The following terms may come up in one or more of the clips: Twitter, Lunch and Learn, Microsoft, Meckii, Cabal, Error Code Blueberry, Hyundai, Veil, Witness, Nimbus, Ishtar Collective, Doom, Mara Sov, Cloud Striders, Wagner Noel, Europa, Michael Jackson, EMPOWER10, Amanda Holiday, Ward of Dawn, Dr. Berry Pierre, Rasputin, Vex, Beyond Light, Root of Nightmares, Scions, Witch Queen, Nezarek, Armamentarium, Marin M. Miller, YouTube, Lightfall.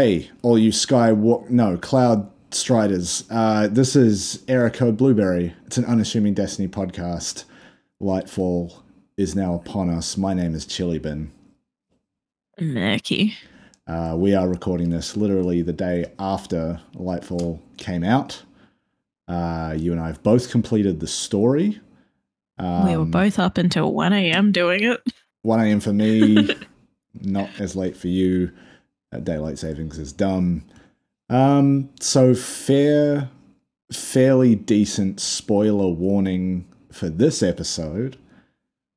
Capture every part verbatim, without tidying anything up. Hey, all you Skywalk... No, Cloud Striders. Uh, this is Error Code Blueberry. It's an unassuming Destiny podcast. Lightfall is now upon us. My name is Chilibin. Murky. Uh, we are recording this literally the day after Lightfall came out. Uh, you and I have both completed the story. Um, we were both up until one a.m. doing it. one a.m. for me, not as late for you. Uh, daylight savings is dumb. Um, so fair, fairly decent spoiler warning for this episode.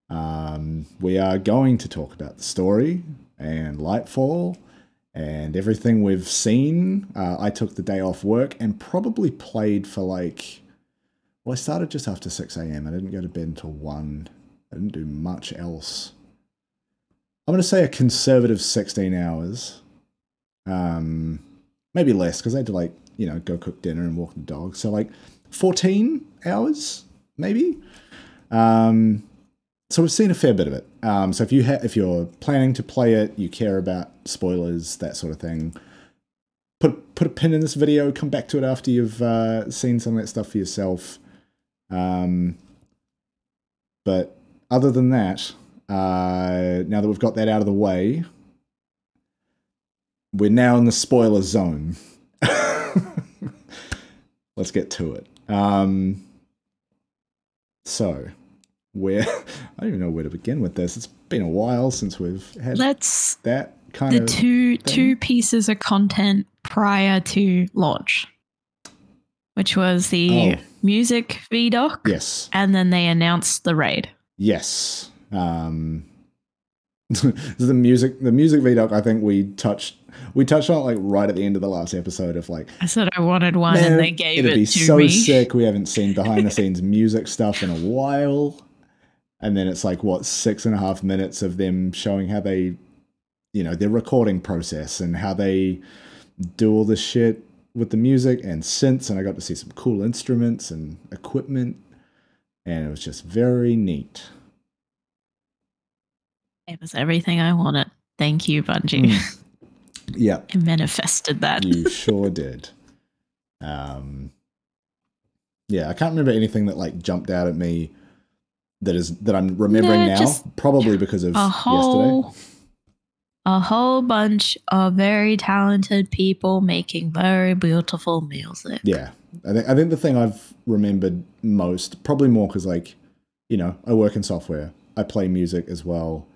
Um, we are going to talk about the story and Lightfall and everything we've seen. Uh, I took the day off work and probably played for like... Well, I started just after six a.m. I didn't go to bed until one. I didn't do much else. I'm going to say a conservative sixteen hours. Um, maybe less, because I had to, like, you know, go cook dinner and walk the dog. So, like, fourteen hours, maybe? Um, so we've seen a fair bit of it. Um, so if, you ha- if you're planning to play it, you care about spoilers, that sort of thing, put put a pin in this video. Come back to it after you've uh, seen some of that stuff for yourself. Um, but other than that... Uh, now that we've got that out of the way, we're now in the spoiler zone. Let's get to it. Um, so, where I don't even know where to begin with this. It's been a while since we've had Let's, that kind the of two thing. two pieces of content prior to launch, which was the oh. music V doc. Yes, and then they announced the raid. Yes. Um, the music, the music V doc, I think we touched, we touched on it like right at the end of the last episode of like, I said I wanted one and they gave it to me. It'd be so sick. We haven't seen behind the scenes music stuff in a while. And then it's like, what, six and a half minutes of them showing how they, you know, their recording process and how they do all this shit with the music and synths. And I got to see some cool instruments and equipment and it was just very neat. It was everything I wanted. Thank you, Bungie. Mm. Yeah. I manifested that. You sure did. Um, yeah, I can't remember anything that like jumped out at me that is that I'm remembering no, now, probably because of a whole, yesterday. A whole bunch of very talented people making very beautiful music. Yeah. I think I think the thing I've remembered most, probably more because like, you know, I work in software. I play music as well.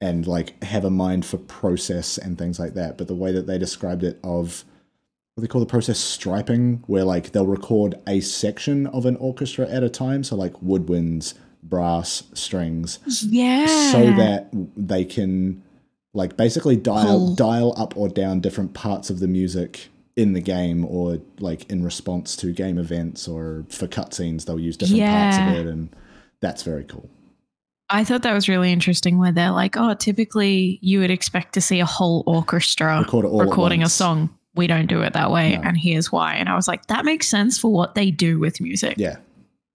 And like have a mind for process and things like that. But the way that they described it of what they call the process striping, where like they'll record a section of an orchestra at a time. So like woodwinds, brass, strings. Yeah. So that they can like basically dial oh. dial up or down different parts of the music in the game or like in response to game events or for cutscenes, they'll use different yeah. parts of it. And that's very cool. I thought that was really interesting where they're like, oh, typically you would expect to see a whole orchestra Record recording a song. We don't do it that way. No. And here's why. And I was like, that makes sense for what they do with music. Yeah.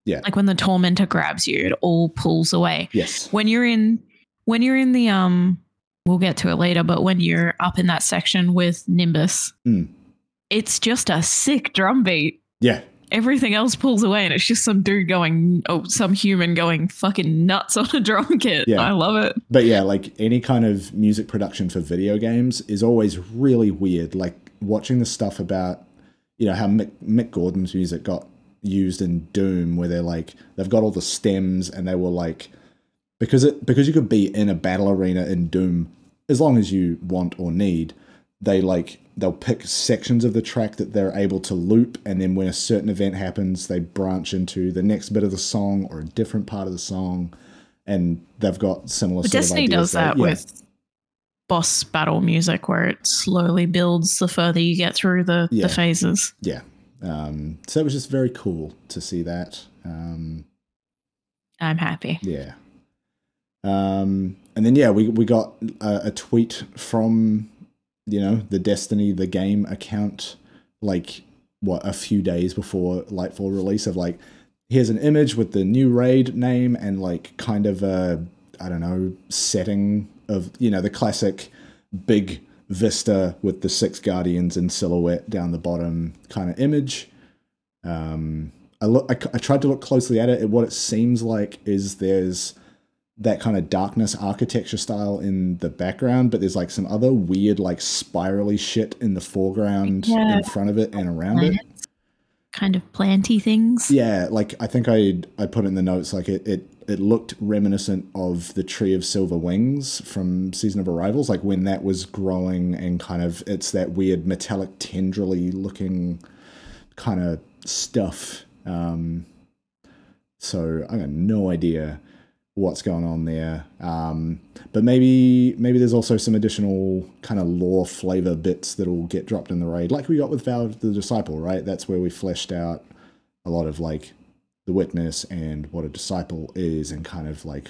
Yeah. Like when the Tormentor grabs you, it all pulls away. Yes. When you're in, when you're in the, um, we'll get to it later, but when you're up in that section with Nimbus, mm. it's just a sick drum beat. Yeah. Everything else pulls away and it's just some dude going, oh, some human going fucking nuts on a drum kit. Yeah. I love it. But yeah, like any kind of music production for video games is always really weird. Like watching the stuff about, you know, how Mick, Mick Gordon's music got used in Doom where they're like, they've got all the stems and they were like, because it, because you could be in a battle arena in Doom as long as you want or need, they like, they'll pick sections of the track that they're able to loop. And then when a certain event happens, they branch into the next bit of the song or a different part of the song. And they've got similar but sort Destiny of ideas. Destiny does that yeah. with boss battle music where it slowly builds the further you get through the, yeah. the phases. Yeah. Um, so it was just very cool to see that. Um, I'm happy. Yeah. Um, and then, yeah, we, we got a, a tweet from... you know, the Destiny, the game account, like, what, a few days before Lightfall release of, like, here's an image with the new raid name and, like, kind of a, I don't know, setting of, you know, the classic big vista with the six Guardians in silhouette down the bottom kind of image. Um, I, look, I, I tried to look closely at it. What it seems like is there's that kind of darkness architecture style in the background, but there's like some other weird, like spirally shit in the foreground, yeah, in front of it and around planets. It. Kind of planty things. Yeah, like I think I I put in the notes, like it, it, it looked reminiscent of the Tree of Silver Wings from Season of Arrivals, like when that was growing and kind of it's that weird metallic tendrily looking kind of stuff. Um, so I got no idea what's going on there. Um, but maybe maybe there's also some additional kind of lore flavor bits that'll get dropped in the raid, like we got with Vow of the Disciple, right? That's where we fleshed out a lot of like the Witness and what a Disciple is, and kind of like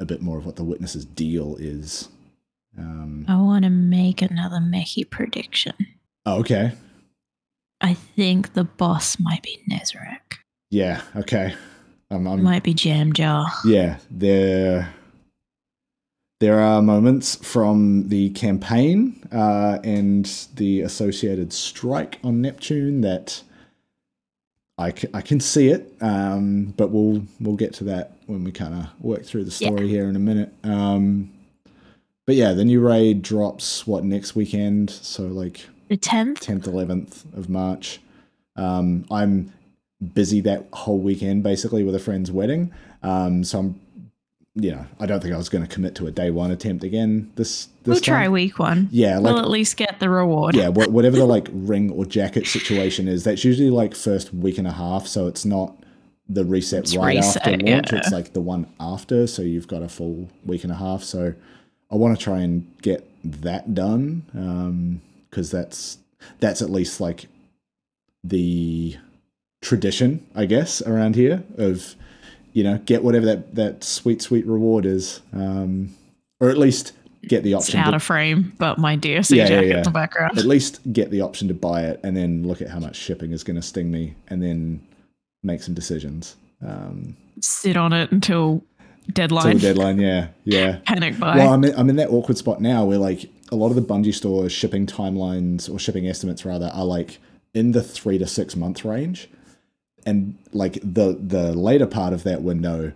a bit more of what the Witness's deal is. Um, I want to make another Mechie prediction. Oh, okay. I think the boss might be Nezarek. Yeah, okay. Um, it might be Jam Jar. Yeah, there, there are moments from the campaign uh, and the associated strike on Neptune that I, c- I can see it, um, but we'll we'll get to that when we kind of work through the story, yeah, here in a minute. Um, but yeah, the new raid drops, what, next weekend? So like the tenth, tenth, eleventh of March. Um, I'm busy that whole weekend basically with a friend's wedding, um so I'm, you know, I don't think I was going to commit to a day one attempt again this this we'll time. Try week one, yeah, like, we'll at least get the reward, yeah, whatever the like ring or jacket situation is, that's usually like first week and a half, so it's not the reset it's right reset, after launch, yeah. It's like the one after, so you've got a full week and a half, so I want to try and get that done, um because that's that's at least like the tradition, I guess, around here of, you know, get whatever that, that sweet, sweet reward is, um, or at least get the option. It's out to, of frame, but my D S C yeah, jacket yeah, yeah. in the background. At least get the option to buy it and then look at how much shipping is going to sting me and then make some decisions. Um, Sit on it until deadline. Until the deadline, yeah. yeah. Panic buy. Well, I'm in, I'm in that awkward spot now where, like, a lot of the Bungie stores shipping timelines or shipping estimates, rather, are, like, in the three to six month range. And like the the later part of that window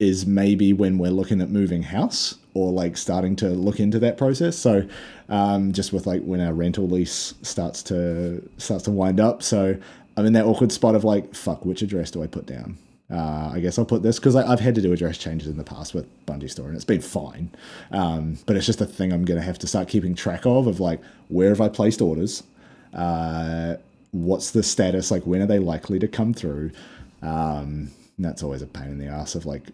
is maybe when we're looking at moving house or like starting to look into that process. So um, just with like when our rental lease starts to starts to wind up. So I'm in that awkward spot of like, fuck, which address do I put down? Uh, I guess I'll put this because I've had to do address changes in the past with Bungie Store and it's been fine. Um, but it's just a thing I'm going to have to start keeping track of, of like, where have I placed orders? Uh What's the status? Like, when are they likely to come through? Um, that's always a pain in the ass of like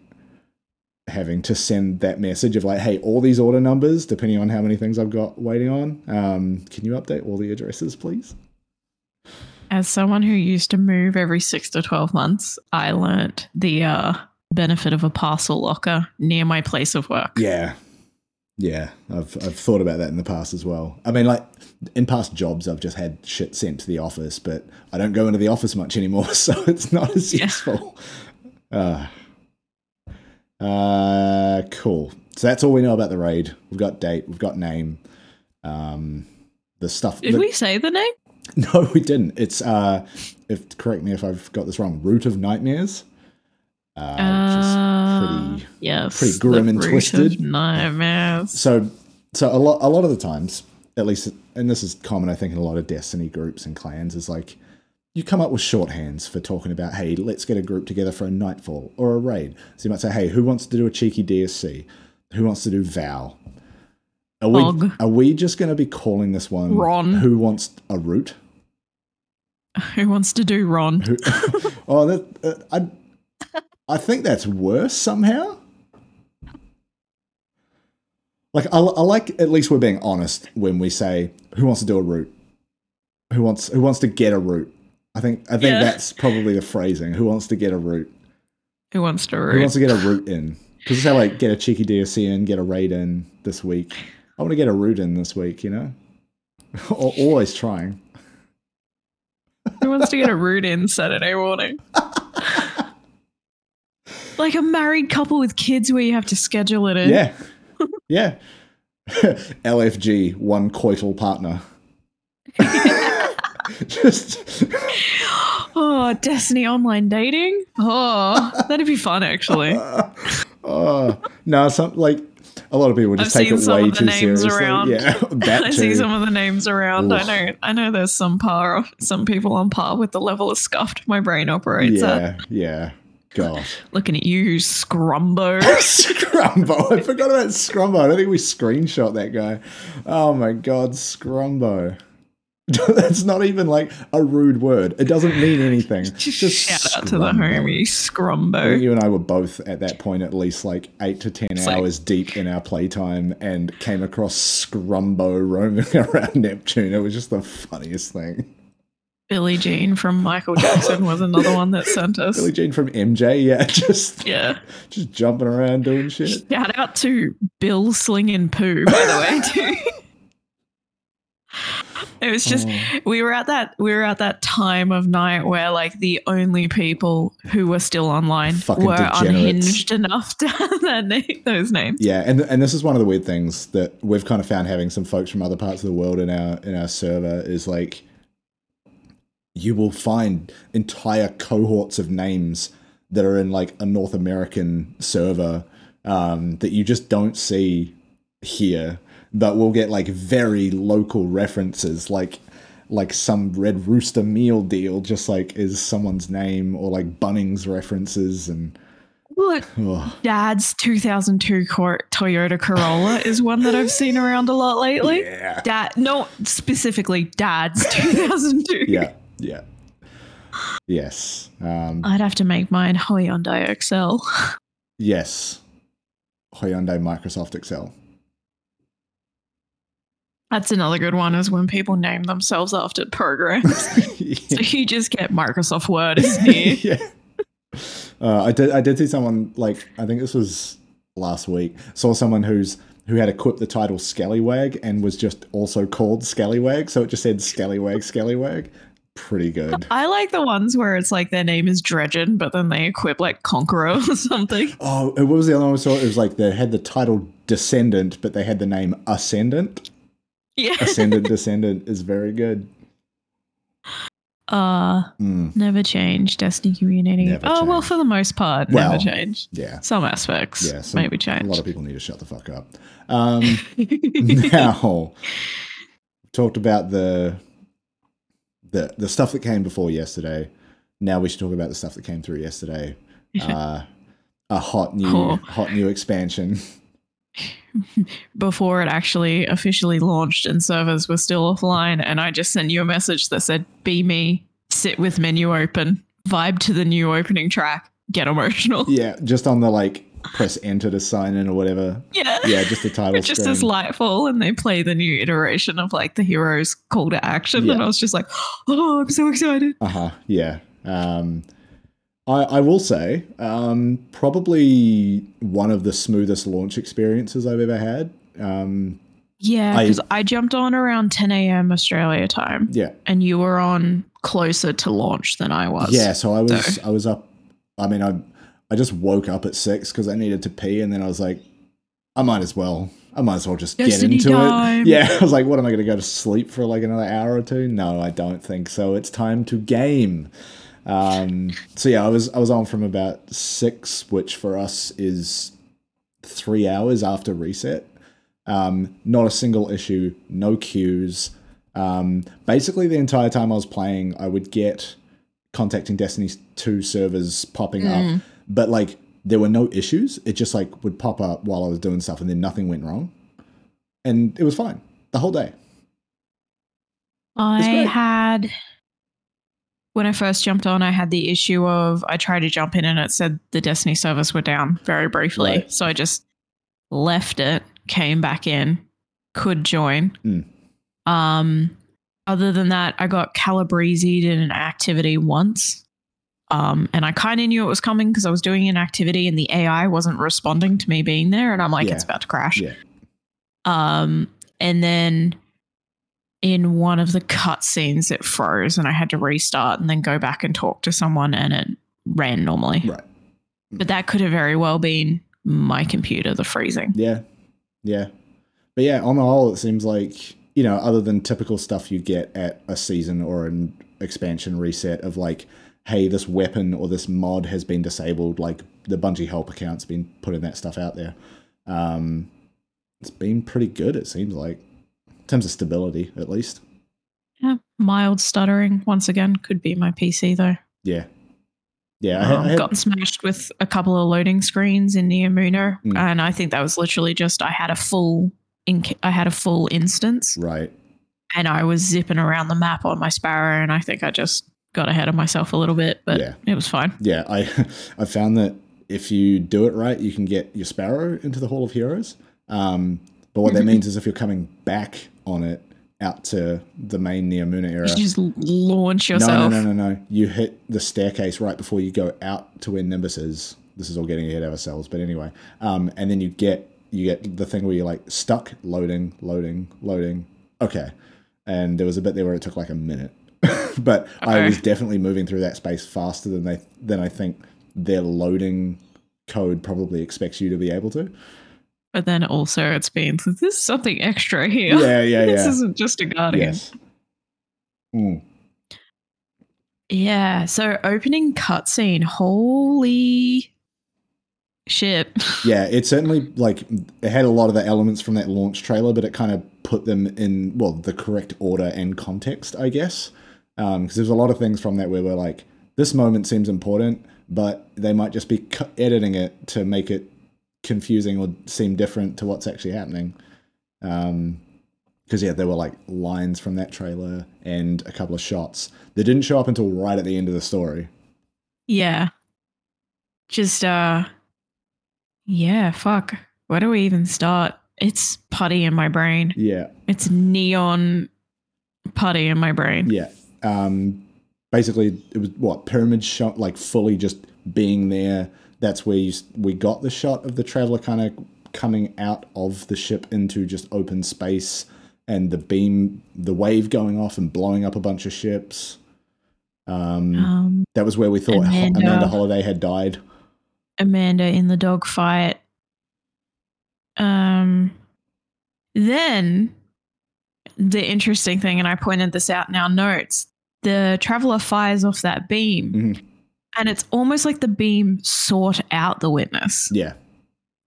having to send that message of like, hey, all these order numbers, depending on how many things I've got waiting on. Um, can you update all the addresses, please? As someone who used to move every six to twelve months, I learnt the uh, benefit of a parcel locker near my place of work. Yeah. Yeah, I've I've thought about that in the past as well. I mean, like, in past jobs, I've just had shit sent to the office, but I don't go into the office much anymore, so it's not as yeah. useful. Uh, uh, cool. So that's all we know about the raid. We've got date. We've got name. Um, the stuff. Did the, we say the name? No, we didn't. It's, uh, if correct me if I've got this wrong, Root of Nightmares. Uh, uh, which is pretty, yes, pretty grim and twisted. Nightmares. So, so a lot, a lot of the times, at least, and this is common, I think, in a lot of Destiny groups and clans, is like you come up with shorthands for talking about, hey, let's get a group together for a Nightfall or a raid. So you might say, hey, who wants to do a cheeky D S C? Who wants to do Vow? Are we, Og. are we just going to be calling this one Ron? Who wants a Root? Who wants to do Ron? Who, oh, that uh, I. I think that's worse somehow. Like, I, I like at least we're being honest when we say, who wants to do a root? Who wants who wants to get a root? I think I think yeah. that's probably the phrasing. Who wants to get a root? Who wants to root? Who wants to get a root in? Because it's how, like, get a cheeky D S C in, get a raid in this week. I want to get a root in this week, you know? Always trying. Who wants to get a root in Saturday morning? Like a married couple with kids where you have to schedule it in. Yeah. Yeah. L F G, one coital partner. Just oh, Destiny online dating. Oh, that'd be fun, actually. Oh no, some like a lot of people just I've take it way too seriously. Around. Yeah, that I too. see some of the names around. Oof. I know, I know. There's some par, of, some people on par with the level of scuffed my brain operates yeah, at. Yeah, yeah. Gosh. Looking at you, Scrumbo. Scrumbo. I forgot about Scrumbo. I don't think we screenshot that guy. Oh my god, Scrumbo. That's not even like a rude word. It doesn't mean anything. Just, Just shout Scrumbo. Out to the homie, Scrumbo. You and I were both at that point at least like eight to ten it's hours like, deep in our playtime and came across Scrumbo roaming around Neptune. It was just the funniest thing. Billie Jean from Michael Jackson was another one that sent us. Billie Jean from M J, yeah, just yeah, just jumping around doing shit. Shout out to Bill Slingin' Poo, by the way, too. It was just oh. we were at that we were at that time of night where like the only people who were still online fucking were unhinged enough to have that name, those names. Yeah, and and this is one of the weird things that we've kind of found having some folks from other parts of the world in our in our server is like. You will find entire cohorts of names that are in like a North American server um, that you just don't see here, but we'll get like very local references, like like some Red Rooster meal deal, just like is someone's name, or like Bunnings references and. Look, oh. Dad's two thousand two Toyota Corolla is one that I've seen around a lot lately. Yeah. Dad, no, specifically Dad's two thousand two. Yeah. Yeah. Yes. Um, I'd have to make mine Hyundai Excel. Yes. Hyundai Microsoft Excel. That's another good one is when people name themselves after programs. Yeah. So you just get Microsoft Word is here. Yeah. Uh, I did I did see someone like I think this was last week, saw someone who's who had equipped the title Scallywag and was just also called Scallywag, so it just said Scallywag, Scallywag. Pretty good. I like the ones where it's like their name is Dredgen, but then they equip like Conqueror or something. Oh, what was the other one I saw? It was like they had the title Descendant, but they had the name Ascendant. Yeah. Ascendant Descendant is very good. Uh, mm. Never change Destiny community. Never oh, change. Well, for the most part, well, never change. Yeah. Some aspects yeah, some, maybe change. A lot of people need to shut the fuck up. Um, now, talked about the... The the stuff that came before yesterday. Now we should talk about the stuff that came through yesterday. Uh, a hot new oh. hot new expansion. Before it actually officially launched and servers were still offline, and I just sent you a message that said, "Be me, sit with menu open, vibe to the new opening track, get emotional." Yeah, just on the like press enter to sign in or whatever. Yeah. Yeah, just the title. It's just as Lightfall, and they play the new iteration of like the hero's call to action. Yeah. And I was just like, oh, I'm so excited. Uh-huh. Yeah. Um I I will say, um, probably one of the smoothest launch experiences I've ever had. Um Yeah, because I, I jumped on around ten a.m. Australia time. Yeah. And you were on closer to launch than I was. Yeah, so I was so. I was up I mean I I just woke up at six because I needed to pee, and then I was like, I might as well. I might as well just Destiny get into time. It. Yeah, I was like, what, am I going to go to sleep for like another hour or two? No, I don't think so. It's time to game. Um, so, yeah, I was I was on from about six, which for us is three hours after reset. Um, not a single issue, no queues. Um, basically, the entire time I was playing, I would get contacting Destiny two servers popping mm. up. But, like, there were no issues. It just, like, would pop up while I was doing stuff, and then nothing went wrong. And it was fine the whole day. I had, when I first jumped on, I had the issue of I tried to jump in, and it said the Destiny servers were down very briefly. Right. So I just left it, came back in, could join. Mm. Um, other than that, I got Calabresi'd in an activity once. Um, and I kind of knew it was coming because I was doing an activity and the A I wasn't responding to me being there. And I'm like, yeah. It's about to crash. Yeah. Um, and then in one of the cutscenes, it froze and I had to restart and then go back and talk to someone, and it ran normally. Right. But that could have very well been my computer, the freezing. Yeah. Yeah. But yeah, on the whole, it seems like, you know, other than typical stuff you get at a season or an expansion reset of like, hey, this weapon or this mod has been disabled, like the Bungie help account's been putting that stuff out there. Um, it's been pretty good, it seems like, in terms of stability, at least. Yeah, mild stuttering, once again, could be my P C, though. Yeah. Yeah, I had, um, I had... got smashed with a couple of loading screens in Neomuna, mm. and I think that was literally just I had a full inc- I had a full instance, right? And I was zipping around the map on my Sparrow, and I think I just got ahead of myself a little bit, but yeah. It was fine. Yeah, I I found that if you do it right, you can get your Sparrow into the Hall of Heroes. Um, but what mm-hmm. that means is if you're coming back on it out to the main Neomuna area, you just launch yourself. No, no, no, no, no. You hit the staircase right before you go out to where Nimbus is. This is all getting ahead of ourselves, but anyway. Um, and then you get you get the thing where you're like stuck, loading, loading, loading. Okay. And there was a bit there where it took like a minute, but okay. I was definitely moving through that space faster than they than I think their loading code probably expects you to be able to. But then also it's been, there's something extra here. Yeah, yeah, this yeah. This isn't just a Guardian. Yes. Mm. Yeah, so opening cutscene, holy shit. Yeah, it certainly, like, it had a lot of the elements from that launch trailer, but it kind of put them in, well, the correct order and context, I guess. Because um, there's a lot of things from that where we're like, this moment seems important, but they might just be cu- editing it to make it confusing or seem different to what's actually happening. Um, because yeah, there were like lines from that trailer and a couple of shots that didn't show up until right at the end of the story. Yeah. Just uh, yeah. Fuck. Where do we even start? It's putty in my brain. Yeah. It's neon putty in my brain. Yeah. Um. Basically, it was what pyramid shot, like fully just being there. That's where you, we got the shot of the Traveler kind of coming out of the ship into just open space and the beam, the wave going off and blowing up a bunch of ships. Um, um, that was where we thought Amanda, Amanda Holiday had died. Amanda in the dogfight. Um, then the interesting thing, and I pointed this out in our notes, the Traveler fires off that beam. Mm-hmm. And it's almost like the beam sought out the Witness. Yeah.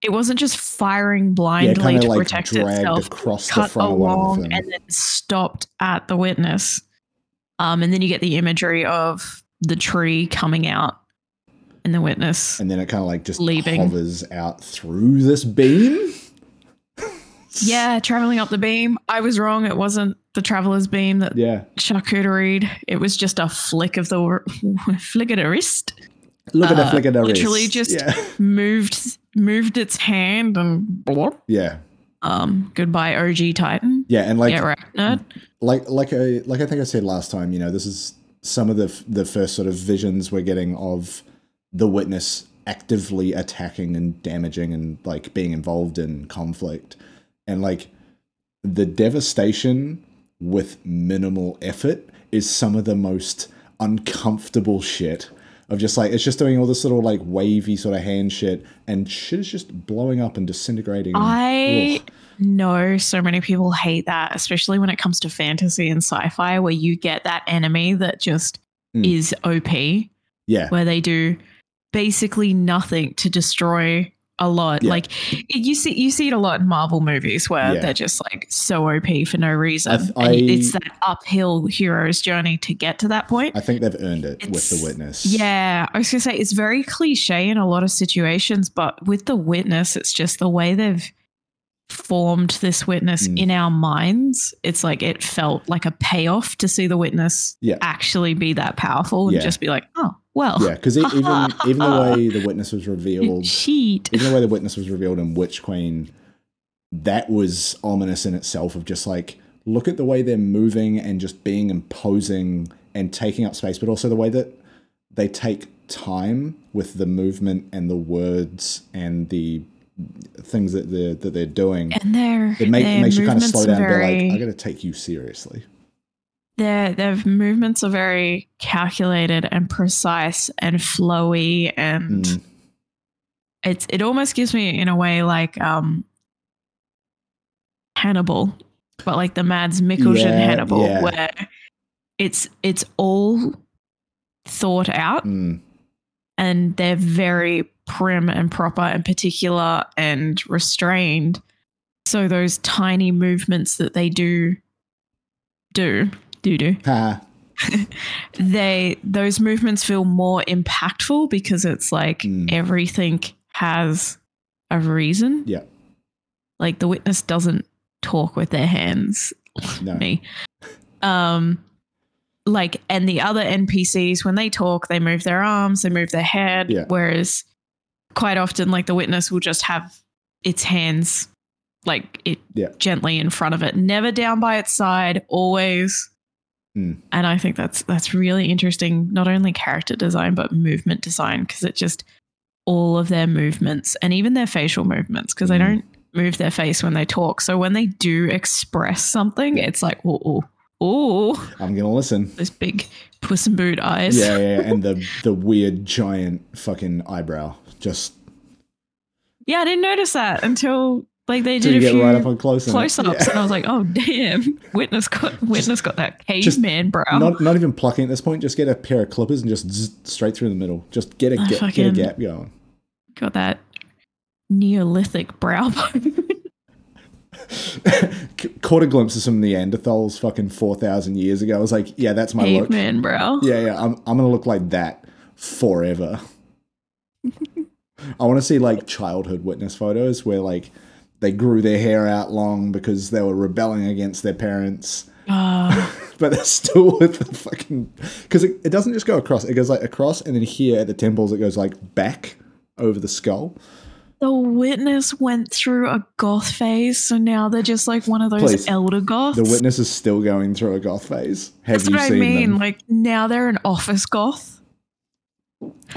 It wasn't just firing blindly yeah, to like protect itself. Across cut the front along of and then stopped at the Witness. Um, and then you get the imagery of the tree coming out and the Witness. And then it kind of like just leaving. Hovers out through this beam. Yeah, traveling up the beam. I was wrong. It wasn't the Traveler's beam that yeah. charcuteried. It was just a flick of the flick of the wrist. Look at uh, the flick of the wrist. Literally just yeah. moved moved its hand and blop. Yeah. Um. Goodbye, O G Titan. Yeah, and like, yeah, right, nerd. like like I like I think I said last time. You know, this is some of the the first sort of visions we're getting of the Witness actively attacking and damaging and like being involved in conflict. And like the devastation with minimal effort is some of the most uncomfortable shit of just like, it's just doing all this little like wavy sort of hand shit and shit is just blowing up and disintegrating. I Ugh. know so many people hate that, especially when it comes to fantasy and sci-fi where you get that enemy that just mm. is O P. Yeah. Where they do basically nothing to destroy a lot. Yeah. Like you see you see it a lot in Marvel movies where yeah. they're just like so O P for no reason. I th- I, and it's that uphill hero's journey to get to that point. I think they've earned it it's, with The Witness. Yeah. I was going to say it's very cliche in a lot of situations, but with The Witness, it's just the way they've formed this Witness mm. in our minds. It's like it felt like a payoff to see The Witness yeah. actually be that powerful and yeah. just be like, oh, well, yeah, because even even the way the Witness was revealed, cheat. even the way the Witness was revealed in Witch Queen, that was ominous in itself. Of just like, look at the way they're moving and just being imposing and taking up space, but also the way that they take time with the movement and the words and the things that they're that they're doing, and they're it make, makes you kind of slow down. Very... They're like, I got to take you seriously. Their their movements are very calculated and precise and flowy and mm. it's it almost gives me in a way like um Hannibal, but like the Mads Mikkelsen yeah, Hannibal, yeah. where it's it's all thought out mm. and they're very prim and proper and particular and restrained. So those tiny movements that they do do do do. Uh-huh. they those movements feel more impactful because it's like mm. everything has a reason. Yeah. Like the Witness doesn't talk with their hands. No. Me. Um like and the other N P Cs, when they talk, they move their arms, they move their head. Yeah. Whereas quite often like the Witness will just have its hands like it yeah. gently in front of it, never down by its side, always. Mm. And I think that's that's really interesting, not only character design but movement design, because it just all of their movements and even their facial movements, because mm. they don't move their face when they talk. So when they do express something, yeah. it's like, oh, oh, I'm gonna listen. Those big puss in boot eyes. Yeah, yeah, yeah. And the the weird giant fucking eyebrow. Just yeah, I didn't notice that until. Like they did a few right up close close-ups, yeah. and I was like, "Oh damn, Witness got Witness just, got that caveman brow." Not not even plucking at this point. Just get a pair of clippers and just zzz, straight through the middle. Just get a oh, get, get a gap going. Got that Neolithic brow bone. Caught a glimpse of some Neanderthals fucking four thousand years ago. I was like, "Yeah, that's my look." Caveman brow. Yeah, yeah. I'm I'm gonna look like that forever. I want to see like childhood Witness photos where like. They grew their hair out long because they were rebelling against their parents. Uh, but they're still with the fucking... Because it, it doesn't just go across. It goes like across and then here at the temples it goes like back over the skull. The Witness went through a goth phase, so now they're just like one of those Please, elder goths. The Witness is still going through a goth phase. Have That's you what seen I mean. Them? Like now they're an office goth.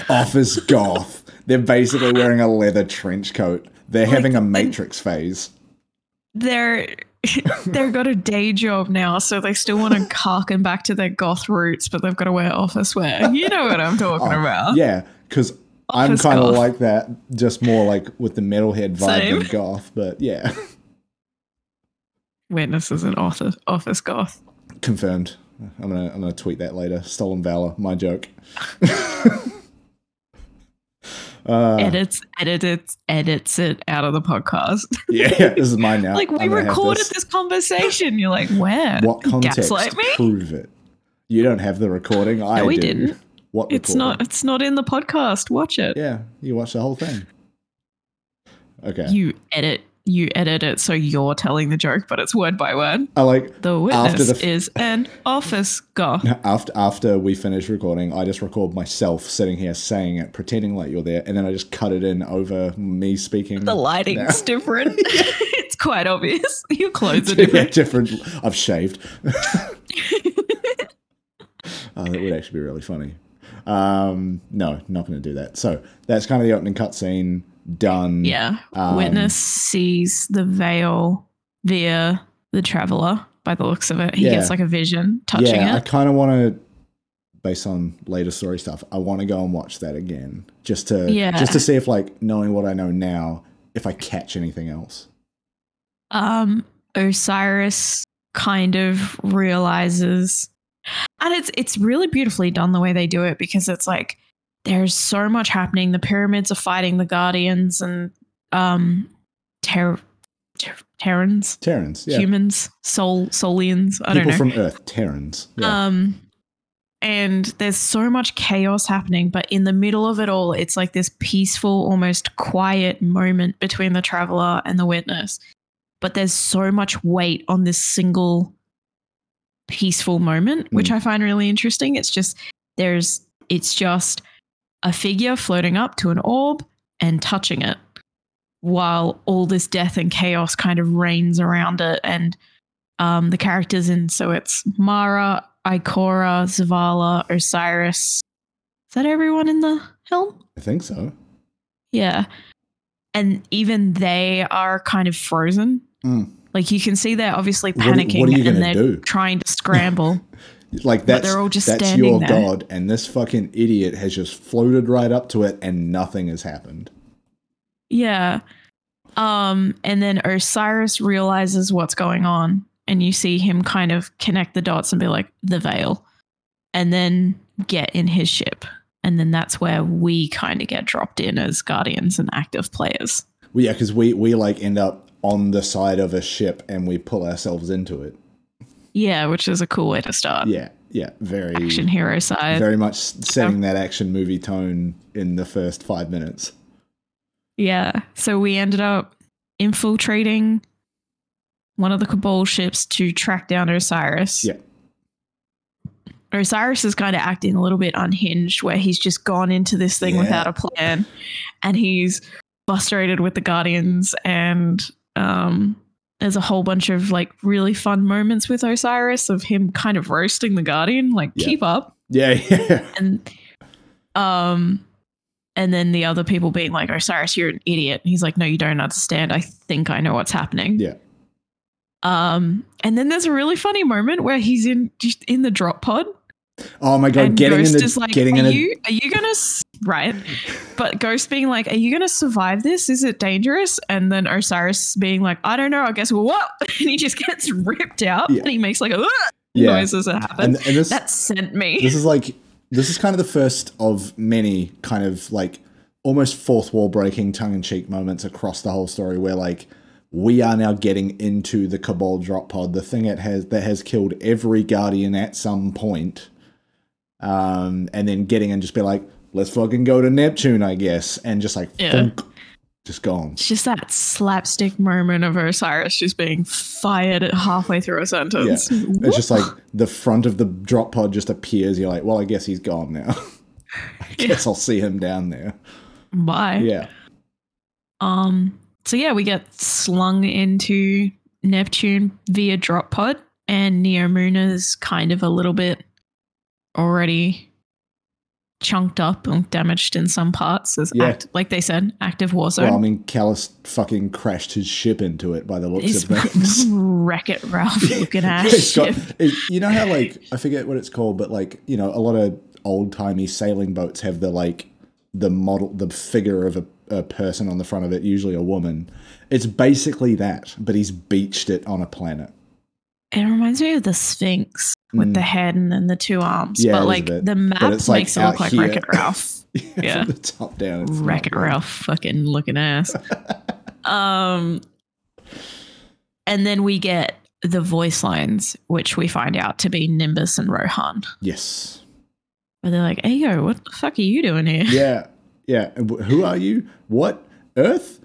Office goth. They're basically wearing a leather trench coat. They're like, having a Matrix phase. They're they've got a day job now, so they still want to harken back to their goth roots, but they've got to wear office wear. You know what I'm talking oh, about? Yeah, because I'm kind of like that, just more like with the metalhead vibe Same. Than goth. But yeah, Witness is an office office goth. Confirmed. I'm gonna I'm gonna tweet that later. Stolen valor. My joke. Uh, edits, edits, edits it out of the podcast. Yeah, this is mine now. Like we recorded this. this conversation. You're like, where? What context? Gaslight me? Prove it. You don't have the recording. I no, we do. didn't. What? Recording? It's not. It's not in the podcast. Watch it. Yeah, you watch the whole thing. Okay. You edit. You edit it so you're telling the joke, but it's word by word. I like the Witness after the f- is an office goth. After after we finish recording, I just record myself sitting here saying it, pretending like you're there, and then I just cut it in over me speaking. The lighting's now. different. It's quite obvious. Your clothes are different. different. I've shaved. Oh, that would actually be really funny. Um, no, not going to do that. So that's kind of the opening cutscene. Done. Yeah. Um, Witness sees the Veil via the Traveler by the looks of it. He yeah. gets like a vision touching yeah, it. I kind of want to, based on later story stuff, I want to go and watch that again just to yeah. just to see if like knowing what I know now, if I catch anything else. Um, Osiris kind of realizes, and it's it's really beautifully done the way they do it, because it's like there's so much happening. The pyramids are fighting the Guardians and um, ter- ter- Terrans. Terrans, yeah. Humans, Sol- Solians. I People don't know. People from Earth, Terrans. Yeah. Um, and there's so much chaos happening, but in the middle of it all, it's like this peaceful, almost quiet moment between the Traveler and the Witness. But there's so much weight on this single peaceful moment, mm. which I find really interesting. It's just, there's, it's just... a figure floating up to an orb and touching it while all this death and chaos kind of reigns around it, and um, the characters in. So it's Mara, Ikora, Zavala, Osiris. Is that everyone in the helm? I think so. Yeah. And even they are kind of frozen. Mm. Like you can see they're obviously panicking what, what and they're do? trying to scramble. Like that's, all just that's your there. god, and this fucking idiot has just floated right up to it and nothing has happened. Yeah. Um, and then Osiris realizes what's going on, and you see him kind of connect the dots and be like, the Veil, and then get in his ship. And then that's where we kind of get dropped in as Guardians and active players. Well, yeah, because we, we like end up on the side of a ship and we pull ourselves into it. Yeah, which is a cool way to start. Yeah, yeah, very action hero side. Very much setting that action movie tone in the first five minutes. Yeah, so we ended up infiltrating one of the Cabal ships to track down Osiris. Yeah. Osiris is kind of acting a little bit unhinged, where he's just gone into this thing yeah. without a plan, and he's frustrated with the Guardians, and um, there's a whole bunch of like really fun moments with Osiris of him kind of roasting the Guardian, like yeah. keep up. Yeah, yeah. And um and then the other people being like, Osiris, you're an idiot. And he's like, no, you don't understand. I think I know what's happening. Yeah. Um, and then there's a really funny moment where he's in just in the drop pod. Oh my god! Getting Ghost in the is like, getting are in you a- are you gonna right? But Ghost being like, "Are you gonna survive this? Is it dangerous?" And then Osiris being like, "I don't know. I guess what?" And he just gets ripped out, yeah. and he makes like a yeah. noises that happen. And, and this, that sent me. This is like this is kind of the first of many kind of like almost fourth wall breaking, tongue in cheek moments across the whole story where like. We are now getting into the Cabal drop pod, the thing that has that has killed every Guardian at some point, um, and then getting and just be like, let's fucking go to Neptune, I guess, and just like, yeah. thunk, just gone. It's just that slapstick moment of Osiris just being fired at halfway through a sentence. Yeah. It's just like the front of the drop pod just appears. You're like, well, I guess he's gone now. I yeah. guess I'll see him down there. Bye. Yeah. Um. So yeah, we get slung into Neptune via drop pod, and Neomuna's kind of a little bit already chunked up and damaged in some parts. As yeah. act, like they said, active war zone. Well, I mean, Calus fucking crashed his ship into it by the looks it's of things. Wreck-It Ralph looking ass ship. Got, it, you know how like, I forget what it's called, but like, you know, a lot of old-timey sailing boats have the like, the model, the figure of a a person on the front of it, usually a woman. It's basically that, but he's beached it on a planet. It reminds me of the Sphinx with mm. the head and then the two arms. Yeah, but like the map makes like it look like here. Wreck-It Ralph. yeah, yeah. From the top down. Wreck-It Ralph fucking looking ass. um, and then we get the voice lines, which we find out to be Nimbus and Rohan. Yes. Where they're like, hey, yo, what the fuck are you doing here? Yeah. Yeah. Who are you? What? Earth?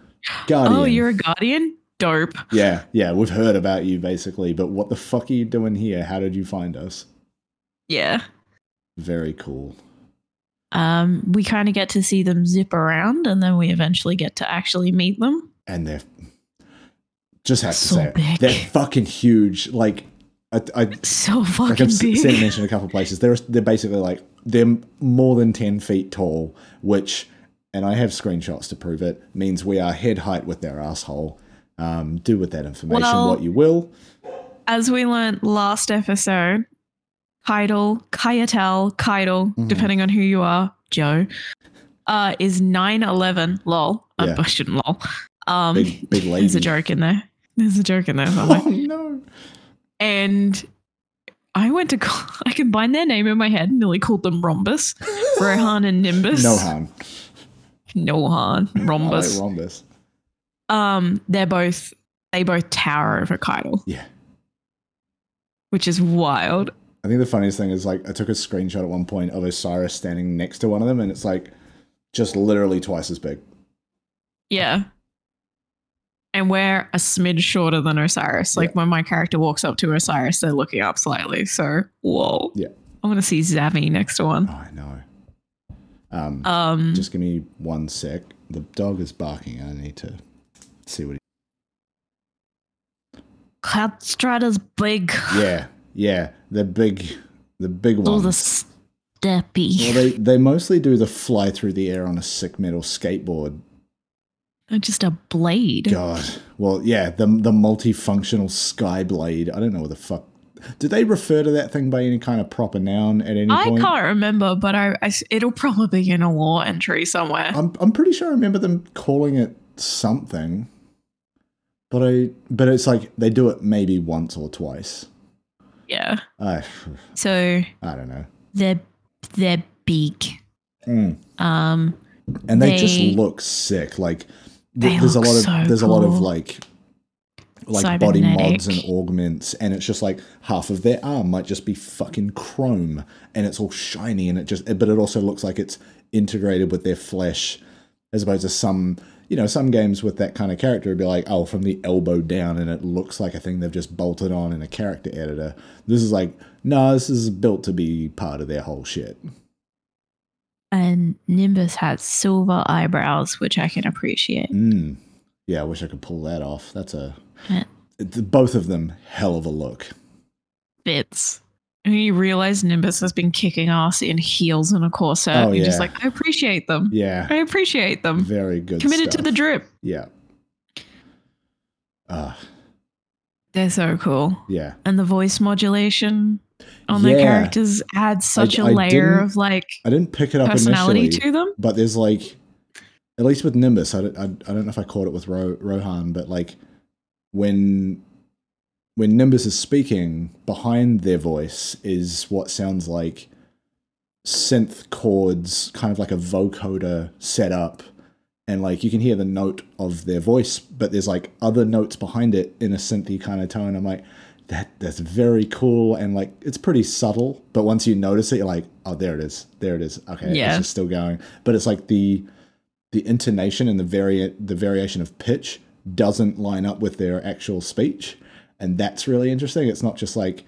Guardian. Oh, you're a Guardian? Dope. Yeah. Yeah. We've heard about you basically, but what the fuck are you doing here? How did you find us? Yeah. Very cool. Um, we kind of get to see them zip around, and then we eventually get to actually meet them. And they're just have to so say big. They're fucking huge. Like I, I so fucking like I've big. Seen mentioned a couple of places. They're they're basically like they're more than ten feet tall, which, and I have screenshots to prove it, means we are head height with their asshole. Um, do with that information well, what you will. As we learned last episode, Keitel, Keitel, Keitel, mm-hmm. depending on who you are, Joe, uh, is nine eleven. Lol. Yeah. I shouldn't lol. Um, big, big lady. There's a joke in there. There's a joke in there. Oh, no. And I went to call, I combined their name in my head and nearly called them Rhombus, Rohan and Nimbus. Nohan. Nohan. Rhombus. Like Rhombus. Um, they're both, they both tower over Keitel. Yeah. Which is wild. I think the funniest thing is like, I took a screenshot at one point of Osiris standing next to one of them, and it's like just literally twice as big. Yeah. And we're a smidge shorter than Osiris. Like yeah. when my character walks up to Osiris, they're looking up slightly. So, whoa. Yeah. I want to see Zavi next to one. I know. Um, um, just give me one sec. The dog is barking. I need to see what he... Cloud Striders big. Yeah. Yeah. They're big. The big ones. All the steppy. Well, they, they mostly do the fly through the air on a sick metal skateboard. Just a blade. God. Well, yeah, the the multifunctional sky blade. I don't know what the fuck. Did they refer to that thing by any kind of proper noun at any I point? I can't remember, but I, I it'll probably be in a lore entry somewhere. I'm I'm pretty sure I remember them calling it something. But I, but it's like they do it maybe once or twice. Yeah. I, so I don't know. They're they're big. Mm. Um, and they, they just look sick. Like th- there's look a lot of so there's cool. a lot of like like Cybernetic. body mods and augments, and it's just like half of their arm might just be fucking chrome, and it's all shiny, and it just but it also looks like it's integrated with their flesh, as opposed to some. You know, some games with that kind of character would be like, oh, from the elbow down, and it looks like a thing they've just bolted on in a character editor. This is like, no, nah, this is built to be part of their whole shit. And Nimbus has silver eyebrows, which I can appreciate. Mm. Yeah, I wish I could pull that off. That's a... Yeah. Both of them, hell of a look. Bits. And you realize Nimbus has been kicking ass in heels and a corset. Oh, yeah. You're just like, I appreciate them. Yeah. I appreciate them. Very good Committed stuff. to the drip. Yeah. Uh, They're so cool. Yeah. And the voice modulation on yeah. their characters adds such I, a layer of like I didn't pick it up personality to them. But there's like, at least with Nimbus, I don't, I, I don't know if I caught it with Ro, Rohan, but like when... When Nimbus is speaking, behind their voice is what sounds like synth chords, kind of like a vocoder set up. And like you can hear the note of their voice, but there's like other notes behind it in a synthy kind of tone. I'm like, that that's very cool. And like, it's pretty subtle. But once you notice it, you're like, oh, there it is. There it is. Okay, yeah. It's just still going. But it's like the the intonation and the vari- the variation of pitch doesn't line up with their actual speech. And that's really interesting. It's not just like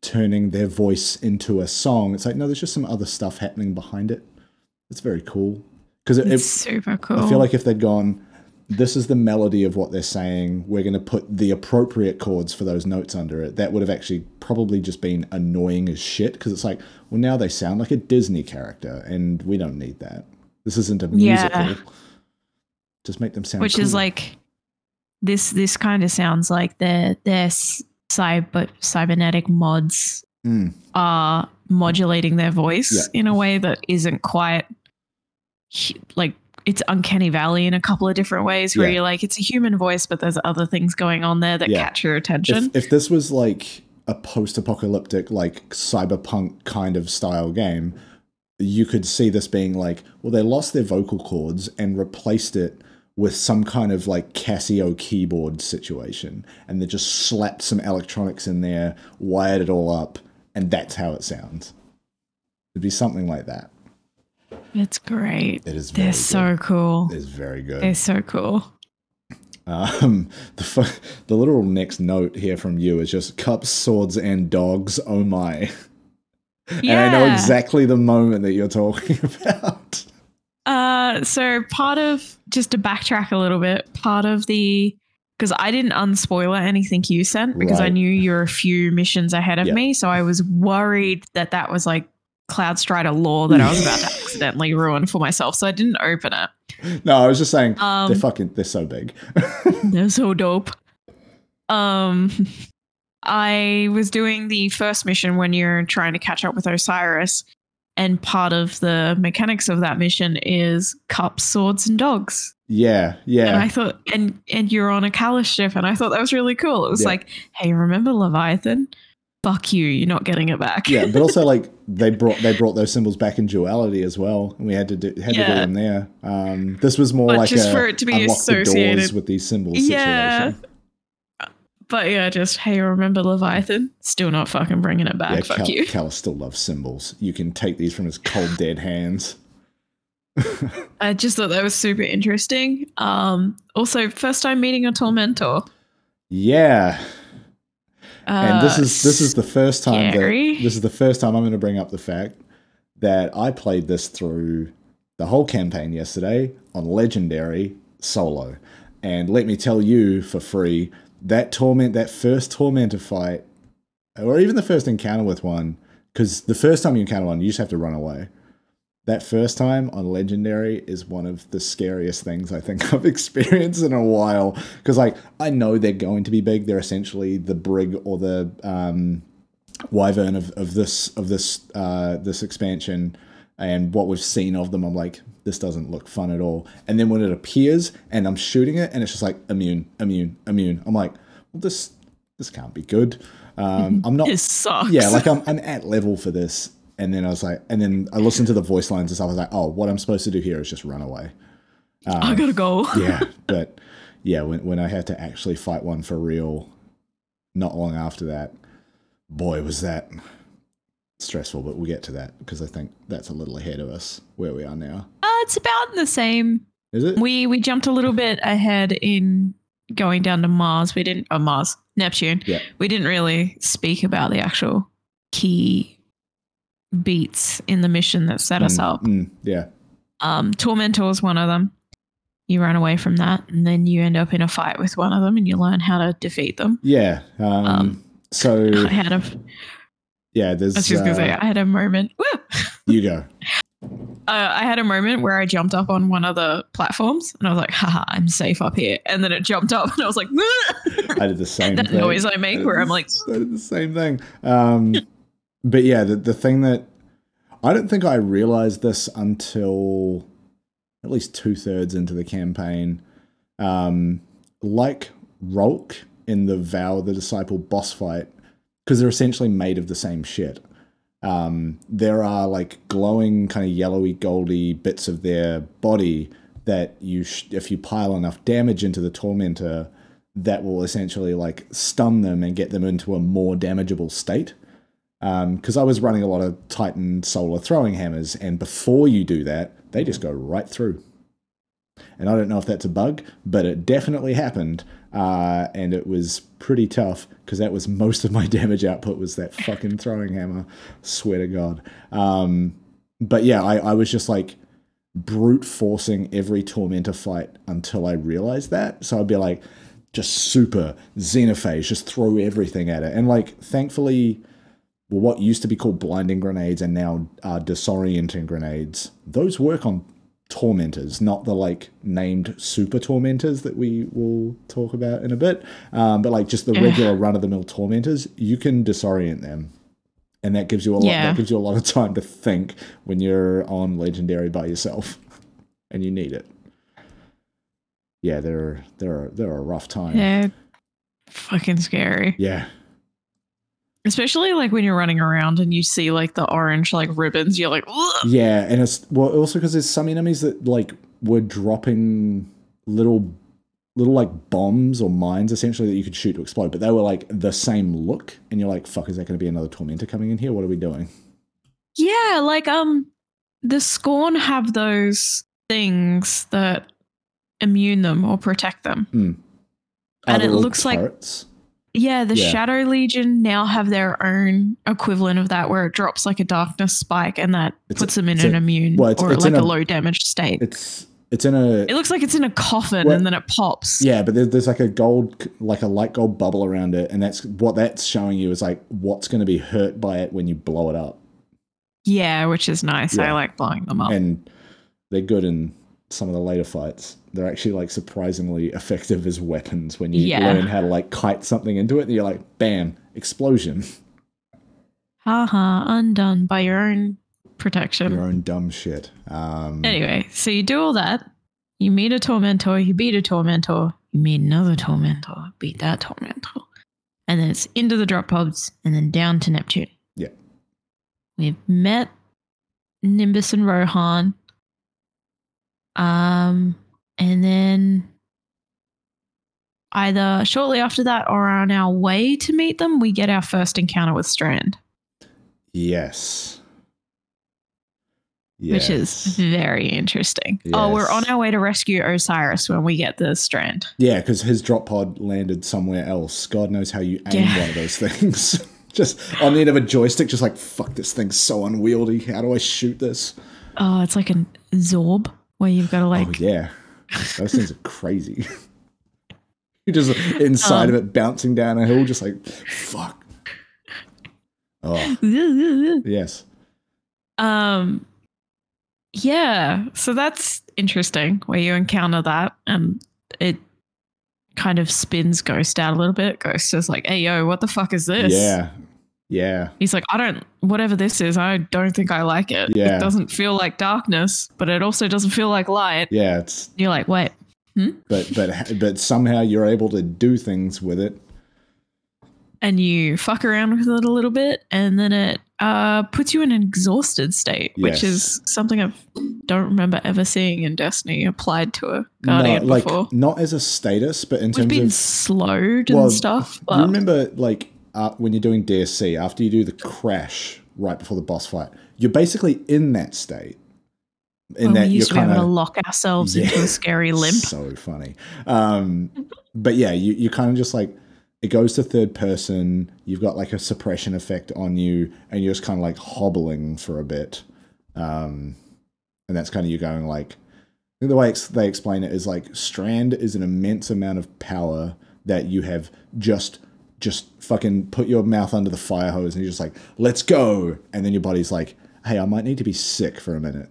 turning their voice into a song. It's like, no, there's just some other stuff happening behind it. It's very cool. Because it, it's it, super cool. I feel like if they'd gone, this is the melody of what they're saying, we're going to put the appropriate chords for those notes under it, that would have actually probably just been annoying as shit. Because it's like, well, now they sound like a Disney character, and we don't need that. This isn't a musical. Yeah. Just make them sound Which cool. is like... This this kind of sounds like their their cyber cybernetic mods mm. are modulating their voice yeah. in a way that isn't quite like it's Uncanny Valley in a couple of different ways where yeah. you're like it's a human voice but there's other things going on there that yeah. catch your attention. If, if this was like a post-apocalyptic like cyberpunk kind of style game, you could see this being like, well, they lost their vocal cords and replaced it with some kind of like Casio keyboard situation, and they just slapped some electronics in there, wired it all up, and that's how it sounds. It'd be something like that. It's great. It is. Very They're good. so cool. It's very good. They're so cool. Um, the the literal next note here from you is just cups, swords, and dogs. Oh my! Yeah. And I know exactly the moment that you're talking about. Uh, so part of, just to backtrack a little bit, part of the, because I didn't unspoiler anything you sent because right. I knew you were a few missions ahead of yep. me. So I was worried that that was like Cloud Strider lore that I was about to accidentally ruin for myself. So I didn't open it. No, I was just saying um, they're fucking, they're so big. They're so dope. Um, I was doing the first mission when you're trying to catch up with Osiris. And part of the mechanics of that mission is cups, swords, and dogs. Yeah, yeah. And I thought, and and you're on a Calus ship, and I thought that was really cool. It was yeah. like, hey, remember Leviathan? Fuck you, you're not getting it back. Yeah, but also like they brought they brought those symbols back in duality as well, and we had to do, had yeah. to do them there. Um, this was more but like just a, for it to be associated the doors with these symbols. Yeah. Situation. But yeah, just, hey, remember Leviathan? Still not fucking bringing it back. Yeah, Fuck Cal- you. Calus still loves symbols. You can take these from his cold, dead hands. I just thought that was super interesting. Um, also, first time meeting a Tormentor. Yeah. Uh, and this is this is the first time scary. that this is the first time I'm going to bring up the fact that I played this through the whole campaign yesterday on Legendary solo, and let me tell you for free. That torment, that first Tormentor fight, or even the first encounter with one, because the first time you encounter one, you just have to run away. That first time on Legendary is one of the scariest things I think I've experienced in a while. Because, like, I know they're going to be big. They're essentially the brig or the um, wyvern of, of this of this uh, this expansion. And what we've seen of them, I'm like, this doesn't look fun at all. And then when it appears and I'm shooting it and it's just like immune, immune, immune. I'm like, well, this this can't be good. Um, I'm not. It sucks. Yeah, like I'm, I'm at level for this. And then I was like, and then I listened to the voice lines and stuff. I was like, oh, what I'm supposed to do here is just run away. Um, I gotta go. Yeah, but yeah, when when I had to actually fight one for real, not long after that, boy, was that stressful. But we'll get to that because I think that's a little ahead of us where we are now. Uh, it's about the same. Is it? We we jumped a little bit ahead in going down to Mars. We didn't, oh, Mars, Neptune. Yeah. We didn't really speak about the actual key beats in the mission that set mm, us up. Mm, yeah. Um, Tormentor was one of them. You run away from that and then you end up in a fight with one of them and you learn how to defeat them. Yeah. Um, um so I had a Yeah, there's I was just gonna uh, say I had a moment. Woo! You go. uh, I had a moment where I jumped up on one of the platforms and I was like, haha, I'm safe up here. And then it jumped up and I was like, I did the same that thing. That noise I make I where the, I'm like I did the same thing. Um But yeah, the the thing that I don't think I realized this until at least two thirds into the campaign. Um, like Rolk in the Vow of the Disciple boss fight, because they're essentially made of the same shit. Um, there are like glowing kind of yellowy, goldy bits of their body that you, sh- if you pile enough damage into the Tormentor, that will essentially like stun them and get them into a more damageable state. Because um, I was running a lot of Titan Solar throwing hammers, and before you do that, they just go right through. And I don't know if that's a bug, but it definitely happened, uh, and it was pretty tough because that was most of my damage output was that fucking throwing hammer. Swear to God. Um, but yeah, I, I was just like brute forcing every Tormentor fight until I realized that. So I'd be like, just super xenophage, just throw everything at it, and like thankfully. Well, what used to be called blinding grenades and now are disorienting grenades, those work on Tormentors, not the like named super Tormentors that we will talk about in a bit, um, but like just the regular run-of-the-mill Tormentors, you can disorient them. And that gives you a lot, yeah. that gives you a lot of time to think when you're on Legendary by yourself and you need it. Yeah, they're, they're, they're a rough time. They're fucking scary. Yeah. Especially like when you're running around and you see like the orange like ribbons, you're like, ugh. Yeah, and it's well also because there's some enemies that like were dropping little little like bombs or mines essentially that you could shoot to explode, but they were like the same look, and you're like, fuck, is that going to be another Tormentor coming in here? What are we doing? Yeah, like um, the Scorn have those things that immune them or protect them, mm. and it looks turrets? like. Yeah, the yeah. Shadow Legion now have their own equivalent of that where it drops like a darkness spike and that it's puts a, them in an a, immune well, it's, or it's like a, a low damage state. It's it's in a... It looks like it's in a coffin well, and then it pops. Yeah, but there's, there's like a gold, like a light gold bubble around it, and that's what that's showing you is like what's going to be hurt by it when you blow it up. Yeah, which is nice. Yeah. I like blowing them up. And they're good in some of the later fights. They're actually like surprisingly effective as weapons when you yeah. learn how to like kite something into it and you're like, bam, explosion. Haha, undone by your own protection. Your own dumb shit. Um, anyway, so you do all that. You meet a Tormentor, you beat a Tormentor, you meet another Tormentor, beat that Tormentor. And then it's into the drop pods and then down to Neptune. Yeah. We've met Nimbus and Rohan. Um... And then either shortly after that or on our way to meet them, we get our first encounter with Strand. Yes. yes. Which is very interesting. Yes. Oh, we're on our way to rescue Osiris when we get the Strand. Yeah, because his drop pod landed somewhere else. God knows how you aim yeah. one of those things. Just on the end of a joystick, just like, fuck, this thing's so unwieldy. How do I shoot this? Oh, it's like an Zorb where you've got to like... Oh, yeah. Those things are crazy. You're just inside um, of it bouncing down a hill, just like, fuck. Oh. Yes. Um, yeah. So that's interesting where you encounter that and it kind of spins Ghost out a little bit. Ghost is like, hey, yo, what the fuck is this? Yeah. Yeah. He's like, I don't, whatever this is, I don't think I like it. Yeah. It doesn't feel like darkness, but it also doesn't feel like light. Yeah. It's, you're like, wait. Hmm? But, but, but somehow you're able to do things with it. And you fuck around with it a little bit, and then it uh, puts you in an exhausted state, yes. which is something I don't remember ever seeing in Destiny applied to a Guardian no, like, before. Not as a status, but in We've terms of... We've been slowed well, and stuff. But you remember, like, uh, when you're doing D S C, after you do the crash right before the boss fight, you're basically in that state. In well, that we used you're to be able to lock ourselves yeah, into a scary limp. So funny. Um, but yeah, you, you're kind of just like... It goes to third person, you've got like a suppression effect on you, and you're just kind of like hobbling for a bit. Um, and that's kind of you going like, the way ex- they explain it is like, Strand is an immense amount of power that you have just, just fucking put your mouth under the fire hose and you're just like, let's go. And then your body's like, hey, I might need to be sick for a minute.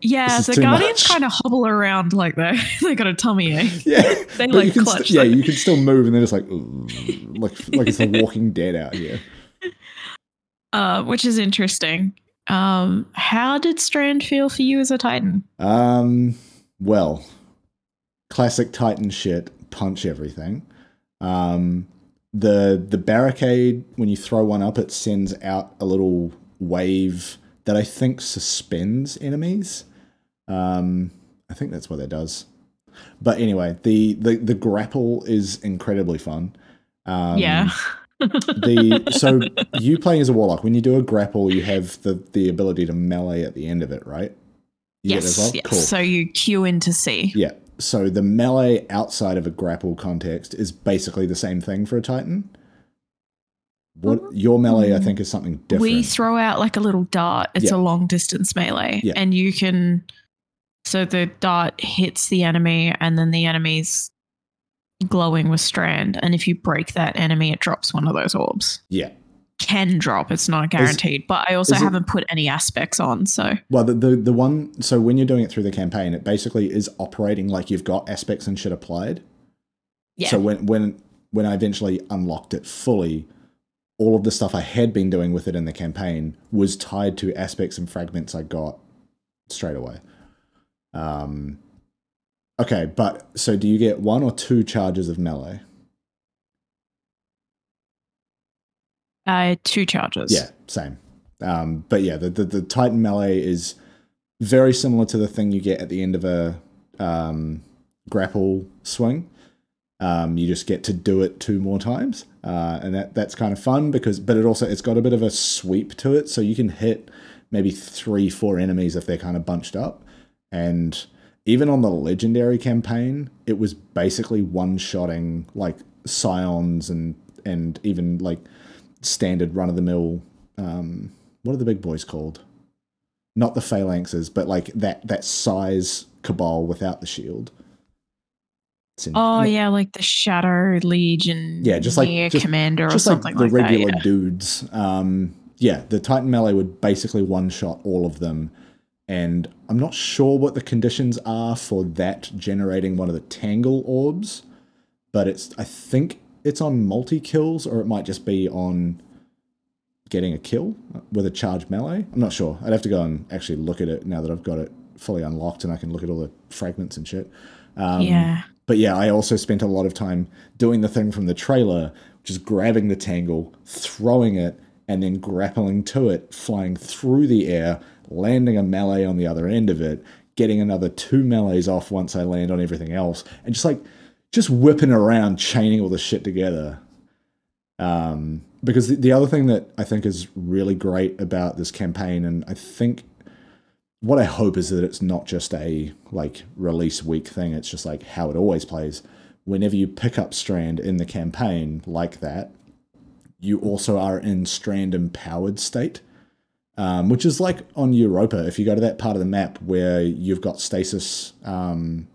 Yeah, the Guardians kind of hobble around like they they got a tummy ache. Yeah, they like clutch. St- yeah, you can still move, and they're just like like like it's a Walking Dead out here. Uh, which is interesting. Um, how did Strand feel for you as a Titan? Um, well, classic Titan shit. Punch everything. Um, the the barricade, when you throw one up, it sends out a little wave that I think suspends enemies. Um, I think that's what it does. But anyway, the the, the grapple is incredibly fun. Um, yeah. the So you playing as a warlock, when you do a grapple, you have the, the ability to melee at the end of it, right? You yes, well? yes. Cool. So you queue into C. Yeah, so the melee outside of a grapple context is basically the same thing for a Titan. What your melee, I think, is something different. We throw out like a little dart. It's yeah. a long distance melee, yeah. and you can. So the dart hits the enemy, and then the enemy's glowing with Strand. And if you break that enemy, it drops one of those orbs. Yeah, can drop. It's not guaranteed, is, but I also haven't it, put any aspects on. So well, the, the the one. So when you're doing it through the campaign, it basically is operating like you've got aspects and shit applied. Yeah. So when when when I eventually unlocked it fully, all of the stuff I had been doing with it in the campaign was tied to aspects and fragments I got straight away. Um, okay, but so do you get one or two charges of melee? Uh, two charges. Yeah, same. Um, but yeah, the, the, the Titan melee is very similar to the thing you get at the end of a um, grapple swing. Um, you just get to do it two more times, uh, and that that's kind of fun because, but it also, it's got a bit of a sweep to it, so you can hit maybe three, four enemies if they're kind of bunched up. And even on the legendary campaign, it was basically one-shotting like scions and and even like standard run-of-the-mill. Um, what are the big boys called? Not the phalanxes, but like that that size Cabal without the shield. In, oh like, yeah, like the Shadow Legion, yeah, just like just, commander just or something like, like that. The regular yeah. dudes, um, yeah. The Titan melee would basically one shot all of them, and I'm not sure what the conditions are for that generating one of the Tangle orbs, but it's I think it's on multi kills, or it might just be on getting a kill with a charged melee. I'm not sure. I'd have to go and actually look at it now that I've got it fully unlocked and I can look at all the fragments and shit. Um, yeah. But yeah, I also spent a lot of time doing the thing from the trailer, just grabbing the Tangle, throwing it, and then grappling to it, flying through the air, landing a melee on the other end of it, getting another two melees off once I land on everything else, and just like, just whipping around, chaining all this shit together. Um, because the, the other thing that I think is really great about this campaign, and I think what I hope is that it's not just a like release week thing. It's just like how it always plays. Whenever you pick up Strand in the campaign like that, you also are in Strand empowered state, um, which is like on Europa. If you go to that part of the map where you've got Stasis, um,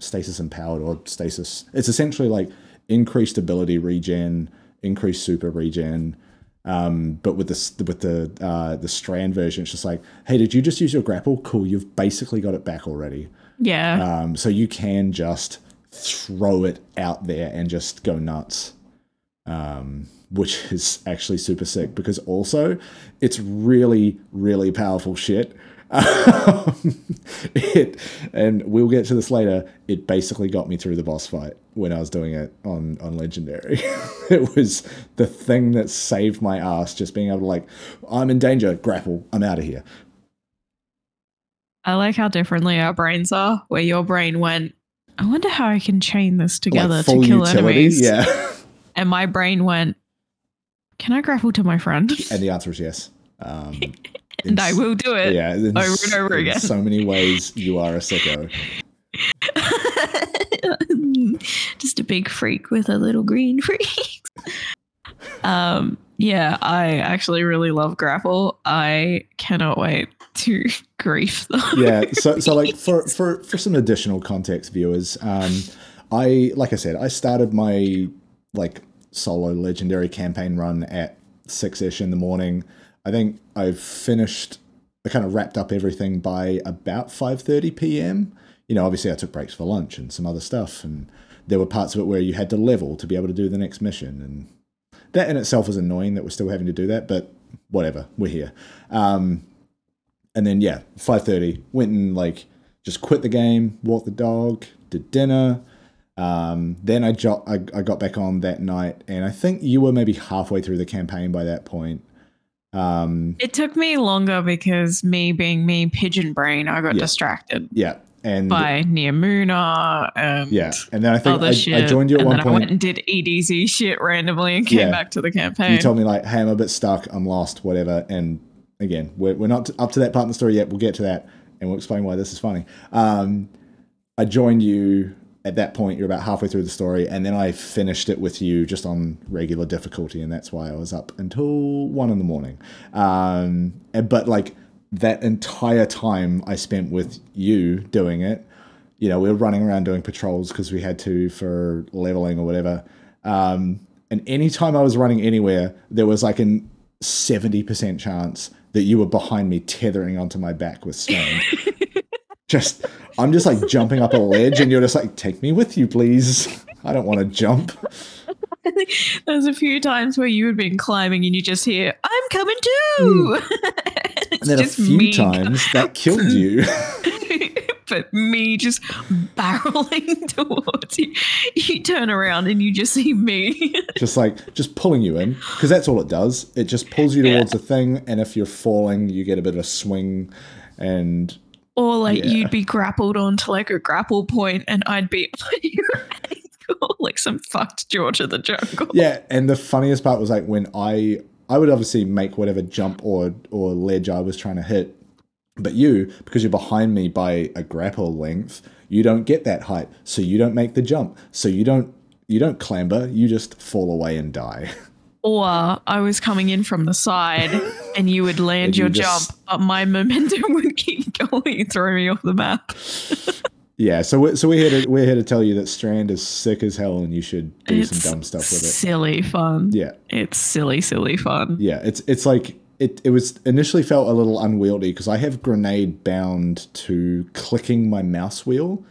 Stasis empowered or Stasis, it's essentially like increased ability regen, increased super regen. Um, but with the with the uh, the Strand version, it's just like, hey, did you just use your grapple? Cool, you've basically got it back already. Yeah. Um, so you can just throw it out there and just go nuts. um, which is actually super sick because also it's really, really powerful shit. Um, it, and we'll get to this later, it basically got me through the boss fight when I was doing it on, on Legendary. It was the thing that saved my ass, just being able to like, I'm in danger, grapple, I'm out of here. I like how differently our brains are, where your brain went, I wonder how I can chain this together like to kill utility, enemies. Yeah. And my brain went, can I grapple to my friend? And the answer is yes. Um, and I will do it yeah, over and over again. In so many ways, you are a sicko. Just a big freak with a little green freak. um, yeah, I actually really love grapple. I cannot wait to grief them. Yeah, so so like for, for, for some additional context, viewers, um, I, like I said, I started my like solo legendary campaign run at six-ish in the morning. I think I've finished, I kind of wrapped up everything by about five thirty p.m. You know, obviously I took breaks for lunch and some other stuff, and there were parts of it where you had to level to be able to do the next mission, and that in itself was annoying that we're still having to do that, but whatever, we're here. Um, and then, yeah, five thirty, went and, like, just quit the game, walked the dog, did dinner. Um, then I, jo- I, I got back on that night, and I think you were maybe halfway through the campaign by that point. Um, it took me longer because me being me, pigeon brain, I got yeah, distracted. Yeah, and by Neomuna and yeah, and then I think I, shit, I joined you at and one then point. I went and did E D Z shit randomly and came yeah. back to the campaign. You told me like, "Hey, I'm a bit stuck. I'm lost. Whatever." And again, we're we're not up to that part in the story yet. We'll get to that and we'll explain why this is funny. Um, I joined you at that point. You're about halfway through the story, and then I finished it with you just on regular difficulty, and that's why I was up until one in the morning. Um, but like that entire time I spent with you doing it, you know, we were running around doing patrols because we had to for leveling or whatever. Um, and any time I was running anywhere, there was like an seventy percent chance that you were behind me tethering onto my back with Strand. Just, I'm just like jumping up a ledge and you're just like, take me with you, please. I don't want to jump. There's a few times where you had been climbing and you just hear, I'm coming too. Mm. And then a few me. times that killed you. But me just barreling towards you. You turn around and you just see me. Just like, just pulling you in. Because that's all it does. It just pulls you towards yeah. the thing. And if you're falling, you get a bit of a swing and... Or, like, yeah. you'd be grappled onto, like, a grapple point and I'd be on your ankle, like some fucked George of the Jungle. Yeah, and the funniest part was, like, when I I would obviously make whatever jump or, or ledge I was trying to hit, but you, because you're behind me by a grapple length, you don't get that height, so you don't make the jump. So you don't you don't clamber, you just fall away and die. Or I was coming in from the side and you would land you your just, jump, but my momentum would keep going, throw me off the map. Yeah, so we're, so we're here to we're here to tell you that Strand is sick as hell and you should do it's some dumb stuff with it. Silly fun. Yeah. It's silly, silly fun. Yeah, it's it's like it it was initially felt a little unwieldy because I have grenade bound to clicking my mouse wheel.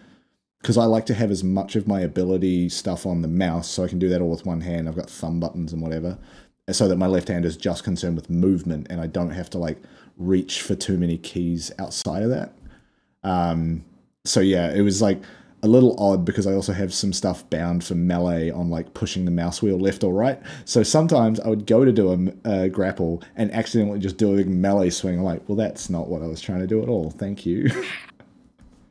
Because I like to have as much of my ability stuff on the mouse, so I can do that all with one hand. I've got thumb buttons and whatever, so that my left hand is just concerned with movement, and I don't have to like reach for too many keys outside of that. Um, so yeah, it was like a little odd because I also have some stuff bound for melee on like pushing the mouse wheel left or right. So sometimes I would go to do a uh, grapple and accidentally just do a big melee swing. I'm like, well, that's not what I was trying to do at all. Thank you.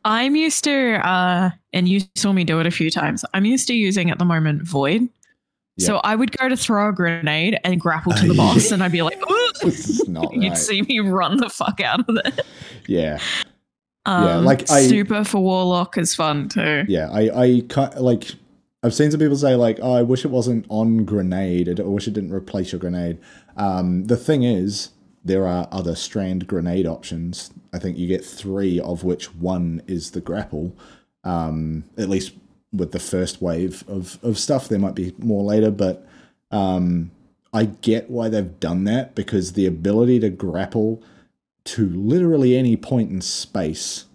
I'm used to, uh, and you saw me do it a few times, I'm used to using at the moment Void. Yeah. So I would go to throw a grenade and grapple to the uh, boss yeah. and I'd be like, ooh! This is not right. You'd see me run the fuck out of there. Yeah. Um, yeah, like I, super for Warlock is fun too. Yeah, I, I can't, like, I've seen some people say like, oh, I wish it wasn't on grenade. I wish it didn't replace your grenade. Um, the thing is, there are other Strand grenade options. I think you get three, of which one is the grapple. Um, at least with the first wave of, of stuff. There might be more later, but um, I get why they've done that, because the ability to grapple to literally any point in space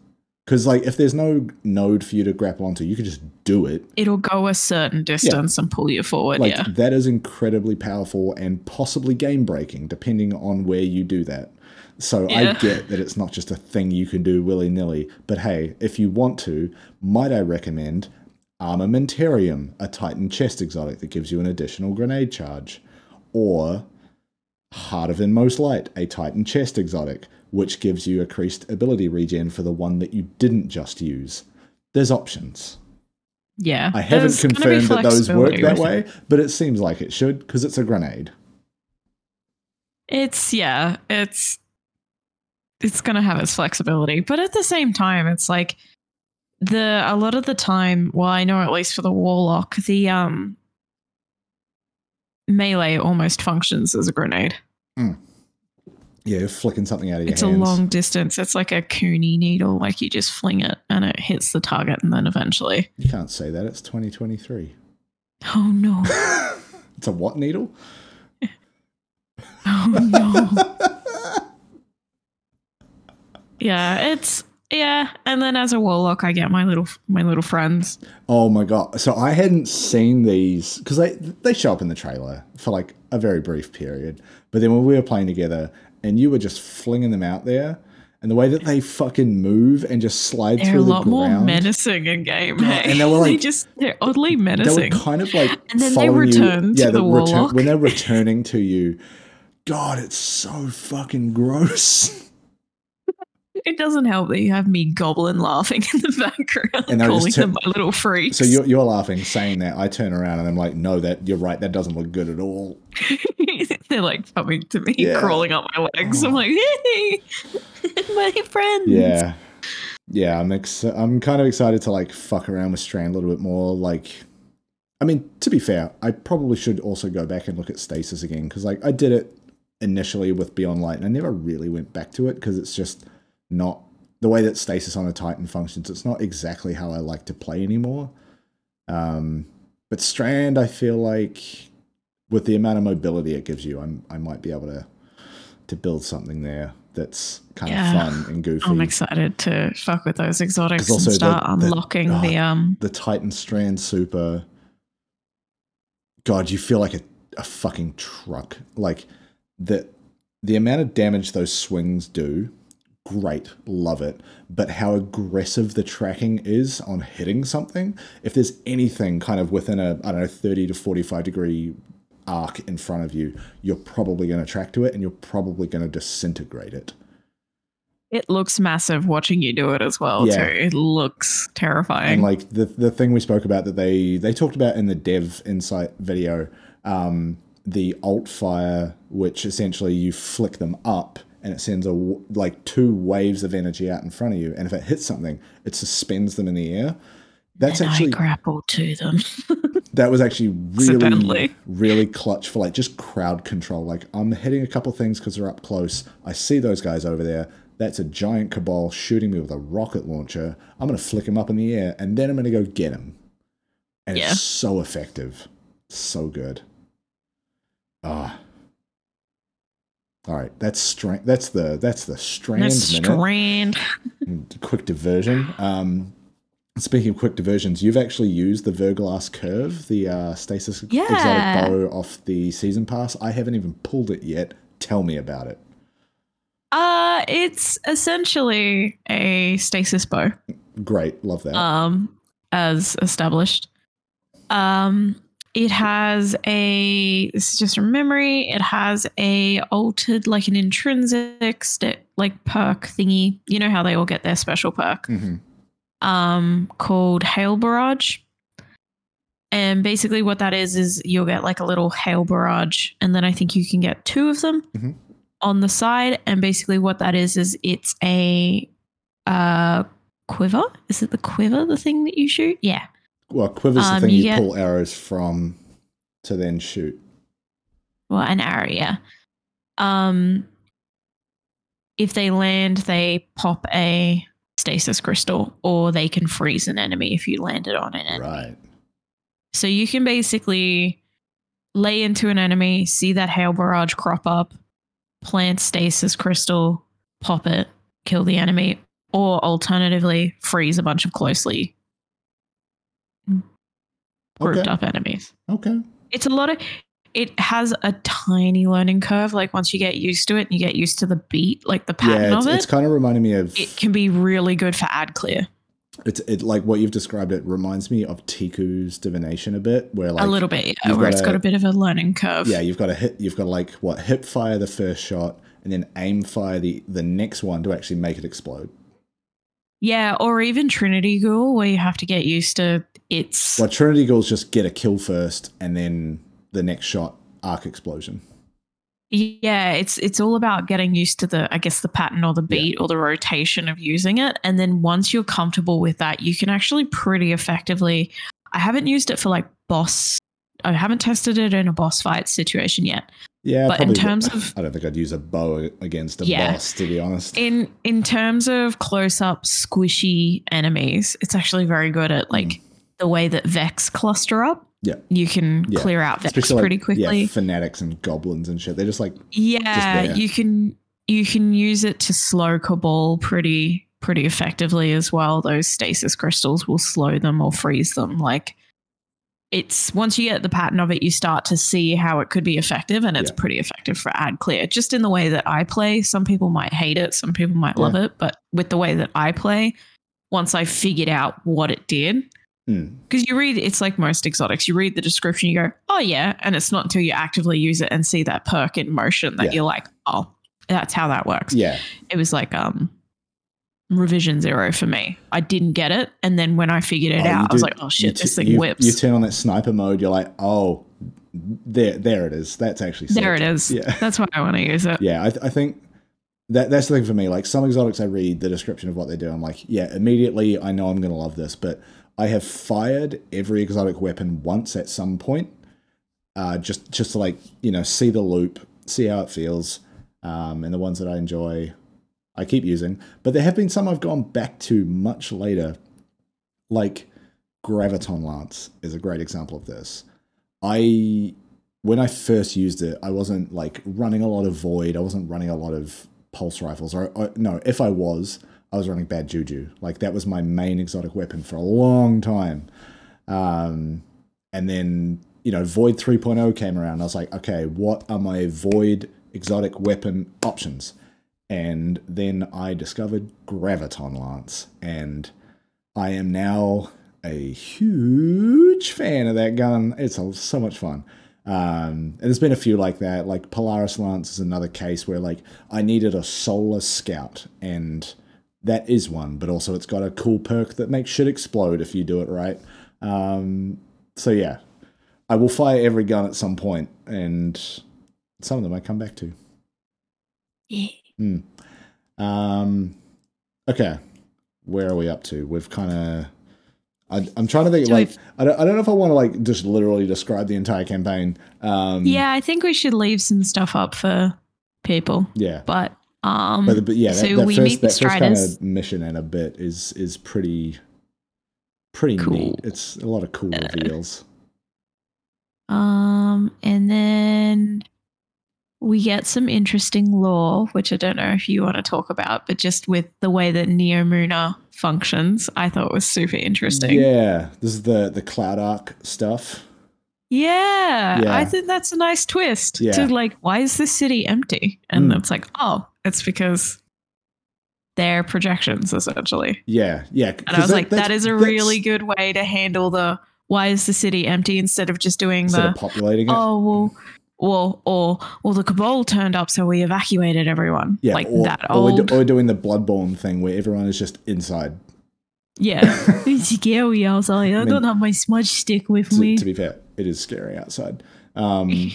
Because, like, if there's no node for you to grapple onto, you can just do it. It'll go a certain distance yeah. and pull you forward, like, yeah. That is incredibly powerful and possibly game-breaking, depending on where you do that. So yeah. I get that it's not just a thing you can do willy-nilly. But, hey, if you want to, might I recommend Armamentarium, a Titan chest exotic that gives you an additional grenade charge. Or Heart of Inmost Light, a Titan chest exotic, which gives you increased ability regen for the one that you didn't just use. There's options. Yeah. I haven't confirmed that those work that way, but it seems like it should because it's a grenade. It's, yeah, it's, it's going to have its flexibility. But at the same time, it's like the, a lot of the time, well, I know at least for the Warlock, the um melee almost functions as a grenade. Mm. Yeah, you're flicking something out of your it's hands. It's a long distance. It's like a Cooney needle. Like, you just fling it and it hits the target and then eventually. You can't say that. It's twenty twenty-three. Oh, no. It's a what needle? Oh, no. Yeah, it's... Yeah, and then as a Warlock, I get my little my little friends. Oh, my God. So I hadn't seen these because they, they show up in the trailer for, like, a very brief period. But then when we were playing together... And you were just flinging them out there. And the way that they fucking move and just slide they're through the ground. They're a lot more menacing in game. Hey? And they were like, they just, they're oddly menacing. They were kind of like and then they return you. To yeah, the Warlock. Return, when they're returning to you, God, it's so fucking gross. It doesn't help that you have me goblin laughing in the background and calling turn, them my little freaks. So you're, you're laughing, saying that. I turn around and I'm like, no, that you're right. That doesn't look good at all. They're like coming to me, yeah. crawling up my legs. Oh. I'm like, hey, my friends. Yeah. Yeah, I'm ex- I'm kind of excited to, like, fuck around with Strand a little bit more. Like, I mean, to be fair, I probably should also go back and look at Stasis again because, like, I did it initially with Beyond Light and I never really went back to it because it's just... not the way that Stasis on a Titan functions. It's not exactly how I like to play anymore. Um, but Strand, I feel like with the amount of mobility it gives you, I'm, I might be able to, to build something there that's kind yeah. of fun and goofy. I'm excited to fuck with those exotics and start the, the, unlocking oh, the... um the Titan Strand super. God, you feel like a, a fucking truck. Like the the amount of damage those swings do, great, love it, but how aggressive the tracking is on hitting something. If there's anything kind of within a, I don't know, thirty to forty-five degree arc in front of you, you're probably going to track to it and you're probably going to disintegrate it. It looks massive watching you do it as well, yeah. too. It looks terrifying. And like the the thing we spoke about that they, they talked about in the Dev Insight video, um, the alt fire, which essentially you flick them up and it sends a, like two waves of energy out in front of you. And if it hits something, it suspends them in the air. That's and actually I grapple to them. That was actually really, really clutch for like just crowd control. Like I'm hitting a couple things because they're up close. I see those guys over there. That's a giant Cabal shooting me with a rocket launcher. I'm going to flick him up in the air and then I'm going to go get him. And yeah. It's so effective. So good. Ah. All right, that's Strand. That's the that's the Strand. That's Strand. Quick diversion. Um, speaking of quick diversions, you've actually used the Verglass Curve, the uh, Stasis yeah. exotic bow off the season pass. I haven't even pulled it yet. Tell me about it. Uh, it's essentially a Stasis bow. Great, love that. Um, as established. Um. It has a, this is just from memory, it has a altered, like an intrinsic st- like perk thingy. You know how they all get their special perk mm-hmm. um, called Hail Barrage. And basically what that is, is you'll get like a little Hail Barrage. And then I think you can get two of them mm-hmm. on the side. And basically what that is, is it's a uh, quiver. Is it the quiver, the thing that you shoot? Yeah. Well, quiver's the um, thing you, you get, pull arrows from to then shoot. Well, an arrow, yeah. Um, if they land, they pop a stasis crystal, or they can freeze an enemy if you land it on an enemy. Right. So you can basically lay into an enemy, see that hail barrage crop up, plant stasis crystal, pop it, kill the enemy, or alternatively freeze a bunch of closely grouped okay. up enemies. Okay. It's a lot of, it has a tiny learning curve. Like once you get used to it and you get used to the beat, like the pattern yeah, of it. It's kind of reminding me of. It can be really good for ad clear. It's it like what you've described. It reminds me of Tiku's divination a bit, where like a little bit, yeah, where it's got a bit of a learning curve. Yeah, you've got to hit. You've got to like what hip fire the first shot, and then aim fire the the next one to actually make it explode. Yeah, or even Trinity Ghoul, where you have to get used to its. Well, Trinity Ghouls just get a kill first, and then the next shot arc explosion. Yeah, it's it's all about getting used to the, I guess, the pattern or the beat yeah. or the rotation of using it. And then once you're comfortable with that, you can actually pretty effectively. I haven't used it for like boss. I haven't tested it in a boss fight situation yet. Yeah, but in terms would. of, I don't think I'd use a bow against a yeah, boss, to be honest. In in terms of close up, squishy enemies, it's actually very good at like mm. the way that Vex cluster up. Yeah, you can yeah. clear out Vex Especially pretty like, quickly. Yeah, fanatics and goblins and shit. They're just like yeah, just you can you can use it to slow Cabal pretty pretty effectively as well. Those stasis crystals will slow them or freeze them. Like it's once you get the pattern of it, you start to see how it could be effective, and it's yeah. pretty effective for ad clear. Just in the way that I play, some people might hate it, some people might yeah. love it, but with the way that I play, once I figured out what it did. Because you read, it's like most exotics, you read the description, you go, oh yeah, and it's not until you actively use it and see that perk in motion that yeah. you're like, oh, that's how that works. Yeah. It was like um, revision zero for me. I didn't get it, and then when I figured it oh, out, I was like, oh shit, t- this thing you, whips. You turn on that sniper mode, you're like, oh, there there it is. That's actually sick. There it is. Yeah. That's why I want to use it. Yeah, I, th- I think... That that's the thing for me. Like some exotics, I read the description of what they do. I'm like, yeah, immediately I know I'm going to love this. But I have fired every exotic weapon once at some point, uh, just just to like you know see the loop, see how it feels, um, and the ones that I enjoy, I keep using. But there have been some I've gone back to much later, like Graviton Lance is a great example of this. I when I first used it, I wasn't like running a lot of void. I wasn't running a lot of pulse rifles, or, or no, if I was, I was running bad juju. Like that was my main exotic weapon for a long time. Um, and then, you know, Void three point oh came around. I was like, okay, what are my Void exotic weapon options? And then I discovered Graviton Lance, and I am now a huge fan of that gun. It's so much fun. Um, and there's been a few like that, like Polaris Lance is another case where like I needed a solar scout, and that is one, but also it's got a cool perk that makes shit explode if you do it right. Um, so yeah, I will fire every gun at some point, and some of them I come back to. Yeah. Mm. Um, okay. Where are we up to? We've kind of... I, I'm trying to think, like, I don't, I don't know if I want to, like, just literally describe the entire campaign. Um, yeah, I think we should leave some stuff up for people. Yeah. But, um, but, but yeah, that, so that we first, meet the Striders. First kind of mission and a bit is is pretty, pretty cool. neat. It's a lot of cool uh, reveals. Um, and then we get some interesting lore, which I don't know if you want to talk about, but just with the way that Neomuna functions, I thought was super interesting. Yeah, this is the, the Cloud Arc stuff. Yeah, yeah, I think that's a nice twist yeah. to like, why is this city empty? And mm. it's like, oh, it's because they're projections, essentially. Yeah, yeah. And I was that, like, that is a really good way to handle the why is the city empty instead of just doing instead the... Instead of populating it. Oh, well... Or or or the Cabal turned up, so we evacuated everyone. Yeah, like or, that old. Or, do, or doing the Bloodborne thing where everyone is just inside. Yeah, it's scary outside. I, I mean, don't have my smudge stick with to, me. To be fair, it is scary outside. Um,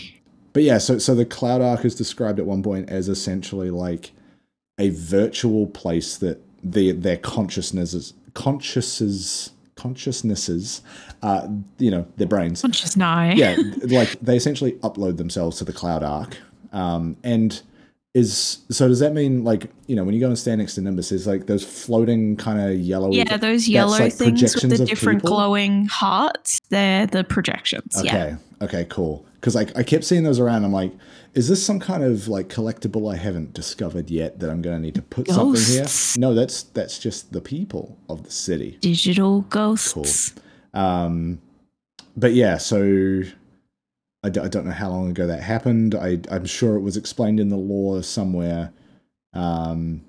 but yeah, so so the Cloud Arc is described at one point as essentially like a virtual place that the their consciousnesses consciousnesses. consciousnesses uh you know their brains conscious now yeah like they essentially upload themselves to the Cloud Arc, um and is so does that mean like you know when you go and stand next to Nimbus there's like those floating kind of yellow yeah those yellow like things with the different people? glowing hearts they're the projections okay yeah. okay cool because I, I kept seeing those around. I'm like, is this some kind of like collectible I haven't discovered yet that I'm going to need to put ghosts. Something here? No, that's that's just the people of the city. Digital ghosts. Cool. Um, but yeah, so I, d- I don't know how long ago that happened. I, I'm sure it was explained in the lore somewhere. Um,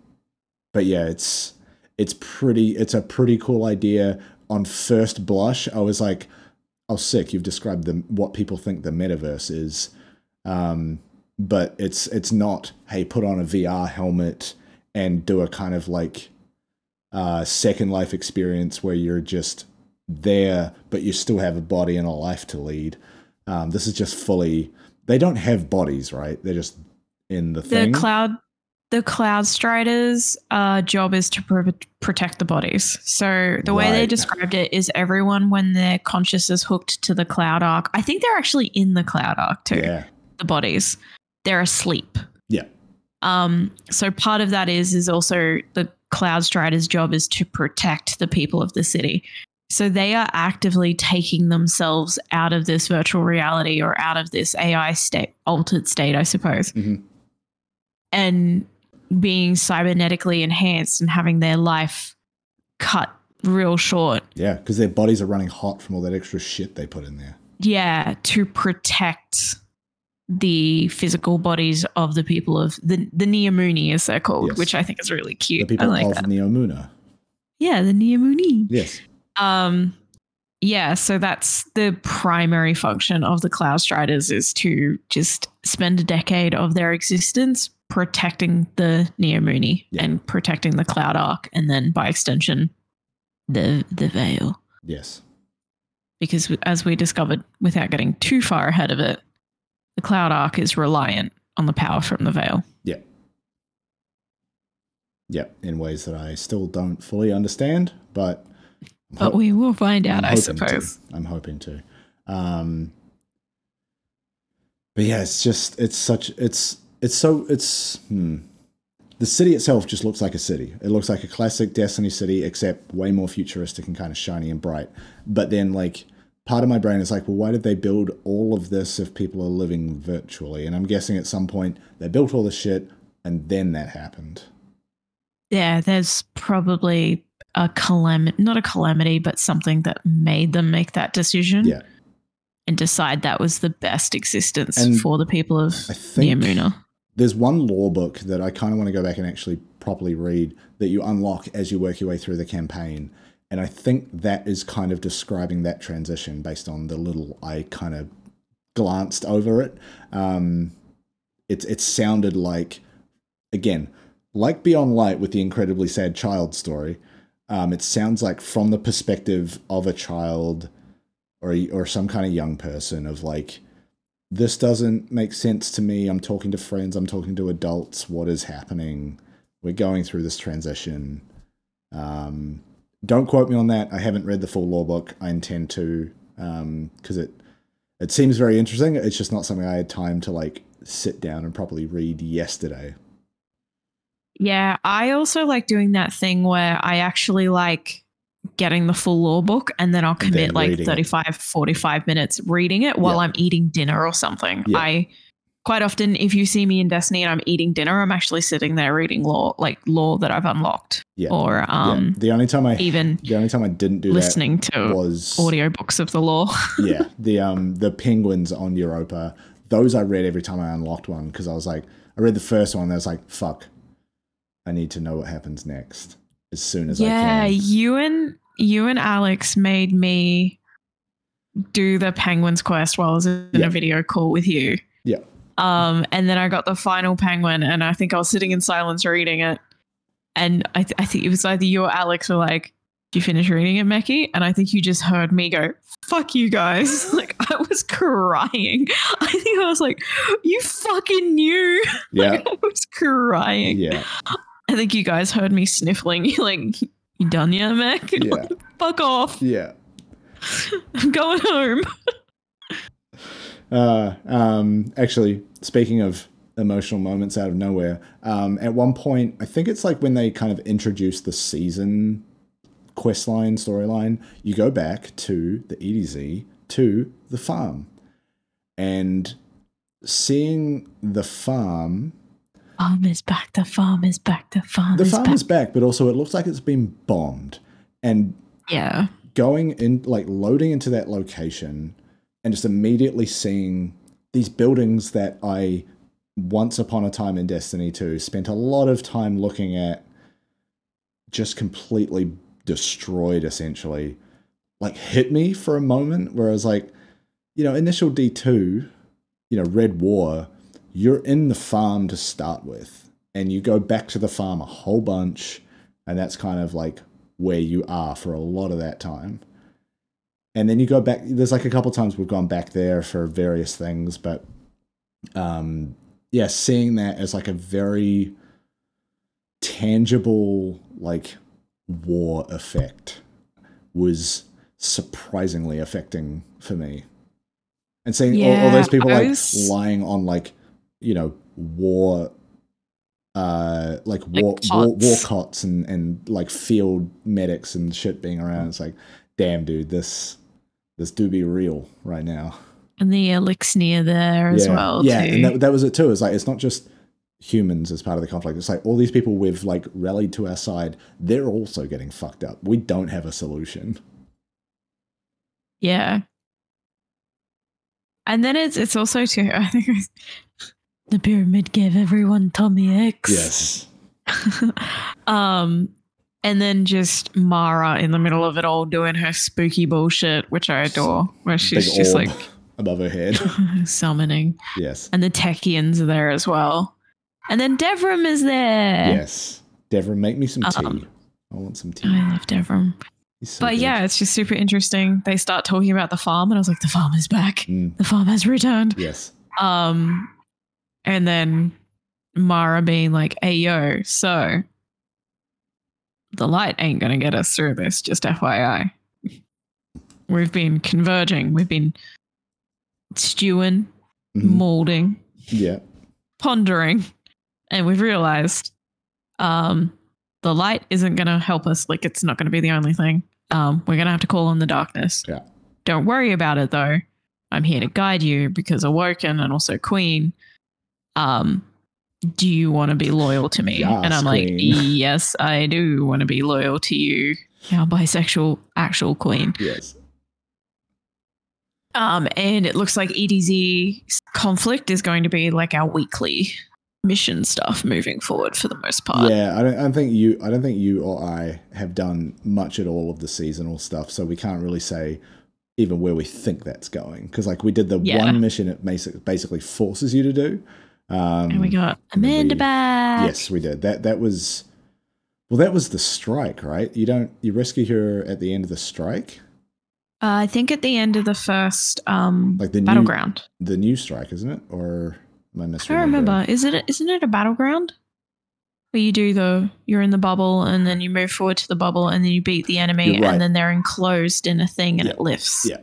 but yeah, it's it's pretty. It's a pretty cool idea. On first blush, I was like, "Oh, sick! You've described the what people think the metaverse is." Um, but it's it's not. Hey, put on a V R helmet and do a kind of like uh, Second Life experience where you're just there, but you still have a body and a life to lead. Um, this is just fully. They don't have bodies, right? They're just in the, the thing. The cloud, the Cloud Striders' uh, job is to pr- protect the bodies. So the way right. they described it is everyone, when their conscious is hooked to the Cloud Arc, I think they're actually in the Cloud Arc too. Yeah. The bodies, they're asleep. Yeah. Um. So part of that is is also the Cloud Striders' job is to protect the people of the city. So they are actively taking themselves out of this virtual reality or out of this A I state, altered state, I suppose, mm-hmm. and being cybernetically enhanced and having their life cut real short. Yeah, because their bodies are running hot from all that extra shit they put in there. Yeah, to protect the physical bodies of the people of the, the Neomuni, as they're called, yes. which I think is really cute. The people I like of that. Neomuna. Yeah, the Neomuni. Yes. Um, yeah, so that's the primary function of the Cloud Striders is to just spend a decade of their existence protecting the Neomuni yeah. and protecting the Cloud Arc and then by extension, the the Veil. Yes. Because as we discovered, without getting too far ahead of it, the Cloud Arc is reliant on the power from the Veil. Yeah. Yeah, in ways that I still don't fully understand, but... But we will find out, I suppose. To. I'm hoping to. Um, but yeah, it's just, it's such, it's, it's so, it's, hmm. The city itself just looks like a city. It looks like a classic Destiny city, except way more futuristic and kind of shiny and bright. But then, like, part of my brain is like, well, why did they build all of this if people are living virtually? And I'm guessing at some point they built all this shit and then that happened. Yeah, there's probably... a calamity, not a calamity, but something that made them make that decision yeah. and decide that was the best existence and for the people of Neomuna. There's one lore book that I kind of want to go back and actually properly read that you unlock as you work your way through the campaign. And I think that is kind of describing that transition based on the little, I kind of glanced over it. Um, it, it sounded like, again, like Beyond Light with the incredibly sad child story, Um, it sounds like from the perspective of a child or or some kind of young person of like, this doesn't make sense to me. I'm talking to friends. I'm talking to adults. What is happening? We're going through this transition. Um, don't quote me on that. I haven't read the full lore book. I intend to um, because it it seems very interesting. It's just not something I had time to like sit down and properly read yesterday. Yeah, I also like doing that thing where I actually like getting the full lore book and then I'll commit like thirty-five, forty-five minutes reading it while yeah. I'm eating dinner or something. Yeah. I quite often, if you see me in Destiny and I'm eating dinner, I'm actually sitting there reading lore, like lore that I've unlocked. Yeah. Or um, yeah. the only time I even the only time I didn't do listening that to was audiobooks of the lore. yeah, the um the penguins on Europa. Those I read every time I unlocked one because I was like, I read the first one. And I was like, fuck. I need to know what happens next as soon as yeah, I can. Yeah, you and you and Alex made me do the Penguin's quest while I was in yeah. a video call with you. Yeah. Um, and then I got the final Penguin, and I think I was sitting in silence reading it. And I, th- I think it was either you or Alex were like, "Did you finish reading it, Mekki?" And I think you just heard me go, "Fuck you guys!" Like I was crying. I think I was like, "You fucking knew." Yeah. Like, I was crying. Yeah. I think you guys heard me sniffling. You're like, "You done yet, Mac?" Yeah. Like, fuck off. Yeah. I'm going home. uh, um, actually, speaking of emotional moments out of nowhere, um, at one point, I think it's like when they kind of introduce the season quest line, storyline, you go back to the E D Z, to the farm. and seeing the farm. Farm is back. The farm is back. The farm. The farm is back, but also it looks like it's been bombed. And yeah, going in, like loading into that location, and just immediately seeing these buildings that I once upon a time in Destiny two spent a lot of time looking at, just completely destroyed, essentially, like hit me for a moment where I was like, you know, initial D two, you know, Red War, you're in the farm to start with, and you go back to the farm a whole bunch, and that's kind of like where you are for a lot of that time. And then you go back, there's like a couple times we've gone back there for various things, but um, yeah, seeing that as like a very tangible, like war effect was surprisingly affecting for me. And seeing yeah, all, all those people like was... lying on like, you know, war, uh, like, like war, war, war cots and, and like field medics and shit being around. It's like, damn, dude, this this do be real right now. And the elixir there yeah. as well. Yeah, too. And that, that was it too. It's like, it's not just humans as part of the conflict. It's like all these people we've like rallied to our side, they're also getting fucked up. We don't have a solution. Yeah. And then it's it's also too, I think it was, the pyramid gave everyone Tommy X. Yes. um. And then just Mara in the middle of it all doing her spooky bullshit, which I adore, where she's big just orb like above her head. Summoning. Yes. And the Techians are there as well. And then Devrim is there. Yes. Devrim, make me some um, tea. I want some tea. I love Devrim. So but good. Yeah, it's just super interesting. They start talking about the farm, and I was like, the farm is back. Mm. The farm has returned. Yes. Um, and then Mara being like, hey, yo, so the light ain't going to get us through this, just F Y I. We've been converging. We've been stewing, mm-hmm. molding, yeah, pondering, and we've realized um, the light isn't going to help us. Like, it's not going to be the only thing. Um, we're going to have to call on the darkness. Yeah. Don't worry about it, though. I'm here to guide you because Awoken and also Queen. Um. Do you want to be loyal to me? Yes, and I'm like, queen. Yes, I do want to be loyal to you. Our bisexual actual queen. Yes. Um, and it looks like E D Z conflict is going to be like our weekly mission stuff moving forward for the most part. Yeah, I don't, I don't think you, I don't think you or I have done much at all of the seasonal stuff, so we can't really say even where we think that's going because, like, we did the yeah. one mission it basically forces you to do. Um, and we got Amanda we, back. Yes, we did. That that was, well, that was the strike, right? You don't, you rescue her at the end of the strike? Uh, I think at the end of the first um, like the battleground. New, the new strike, isn't it? Or am I misremembering? I don't remember. Is it, isn't it a battleground? Where you do the, you're in the bubble and then you move forward to the bubble and then you beat the enemy right. and then they're enclosed in a thing and yeah. it lifts. Yeah.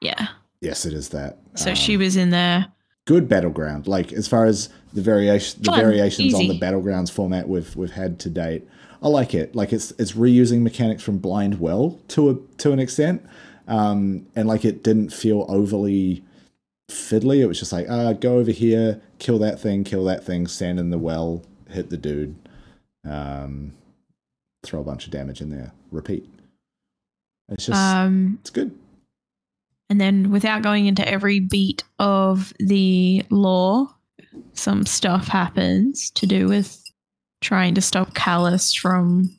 Yeah. Yes, it is that. So um, she was in there. Good battleground, like as far as the variation, the Fun, variations easy. On the battlegrounds format we've we've had to date. I like it. Like it's it's reusing mechanics from Blind Well to a to an extent, um, and like it didn't feel overly fiddly. It was just like, ah, uh, go over here, kill that thing, kill that thing, stand in the well, hit the dude, um, throw a bunch of damage in there, repeat. It's just um, it's good. And then without going into every beat of the lore, some stuff happens to do with trying to stop Calus from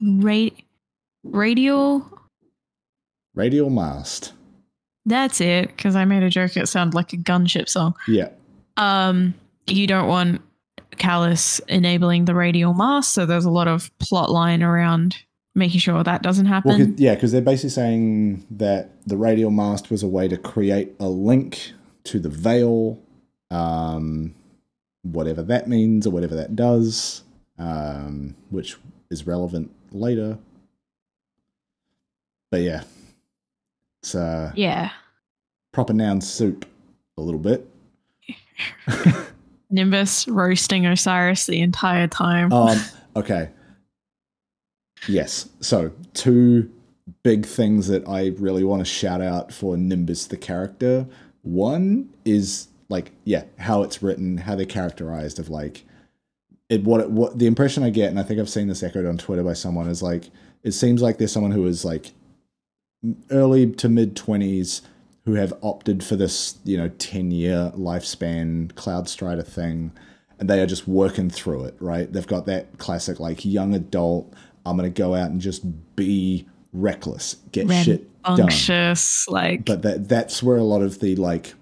ra- radial... Radial mast. That's it, because I made a joke. It sounded like a gunship song. Yeah. Um, you don't want Calus enabling the radial mast, so there's a lot of plot line around making sure that doesn't happen. Well, cause, yeah, because they're basically saying that the radial mast was a way to create a link to the Veil, um, whatever that means or whatever that does, um, which is relevant later. But yeah, it's uh, yeah, proper noun soup a little bit. Nimbus roasting Osiris the entire time. Um, okay. Yes, so two big things that I really want to shout out for Nimbus the character One is like, yeah, how it's written, how they're characterized, of like it, what, it, what the impression I get, and I think I've seen this echoed on Twitter by someone, is like, it seems like there's someone who is like early to mid twenties who have opted for this, you know, ten year lifespan Cloud Strider thing. And they are just working through it, right? They've got that classic, like, young adult, I'm going to go out and just be reckless, get shit done. Like, but that that's where a lot of the, like,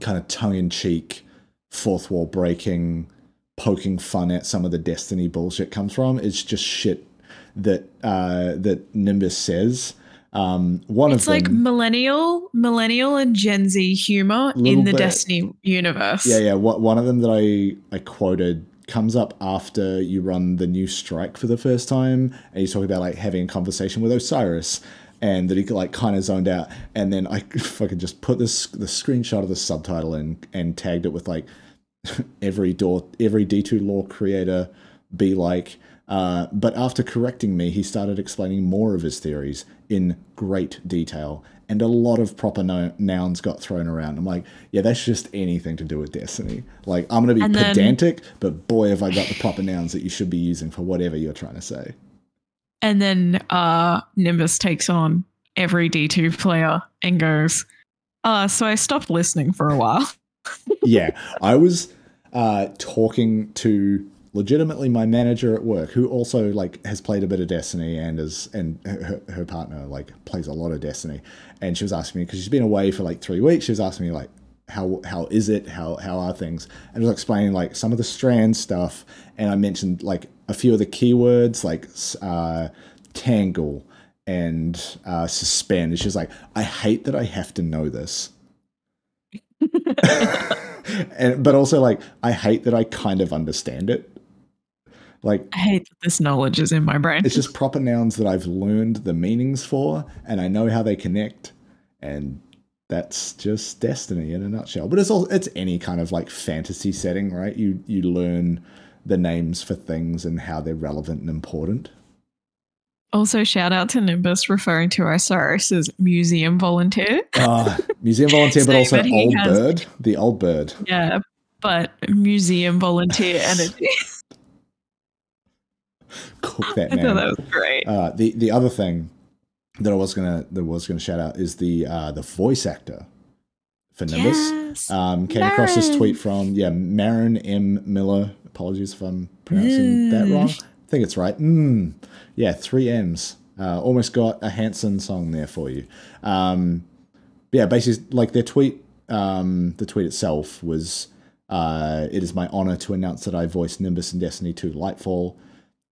kind of tongue-in-cheek, fourth wall breaking, poking fun at some of the Destiny bullshit comes from. It's just shit that uh, that Nimbus says. Um, one it's of them, like millennial, millennial and Gen Z humor in the bit, Destiny universe. Yeah, yeah. What, one of them that I, I quoted comes up after you run the new strike for the first time, and he's talking about like having a conversation with Osiris, and that he like kind of zoned out. And then I fucking just put this the screenshot of the subtitle in and tagged it with like every door, every D two lore creator be like. Uh, but after correcting me, he started explaining more of his theories in great detail, and a lot of proper no- nouns got thrown around. I'm like, yeah, that's just anything to do with Destiny. Like, I'm going to be and pedantic, then, but boy, have I got the proper nouns that you should be using for whatever you're trying to say. And then uh, Nimbus takes on every D two player and goes, uh, so I stopped listening for a while. Yeah, I was uh, talking to... legitimately my manager at work, who also like has played a bit of Destiny, and is and her, her partner like plays a lot of Destiny, and she was asking me, because she's been away for like three weeks, she was asking me like how how is it how how are things, and I was explaining like some of the Strand stuff, and I mentioned like a few of the keywords like uh tangle and uh suspend, and she's like, I hate that I have to know this. and but also like I hate that I kind of understand it. Like, I hate that this knowledge is in my brain. It's just proper nouns that I've learned the meanings for, and I know how they connect, and that's just Destiny in a nutshell. But it's all it's any kind of like fantasy setting, right? You you learn the names for things and how they're relevant and important. Also, shout out to Nimbus referring to Osiris as museum volunteer. uh, museum volunteer, but so also old has, bird, the old bird. Yeah, but museum volunteer energy. Cook that, man. I thought that was great. Uh, the the other thing that I was gonna that I was gonna shout out is the uh, the voice actor for Nimbus. Yes, um, came Marin. across this tweet from yeah Marin M Miller. Apologies if I'm pronouncing mm. that wrong. I think it's right. Mm. Yeah, three M's. Uh, almost got a Hanson song there for you. Um, yeah, basically, like their tweet, um, the tweet itself was, uh, it is my honor to announce that I voiced Nimbus in Destiny two Lightfall.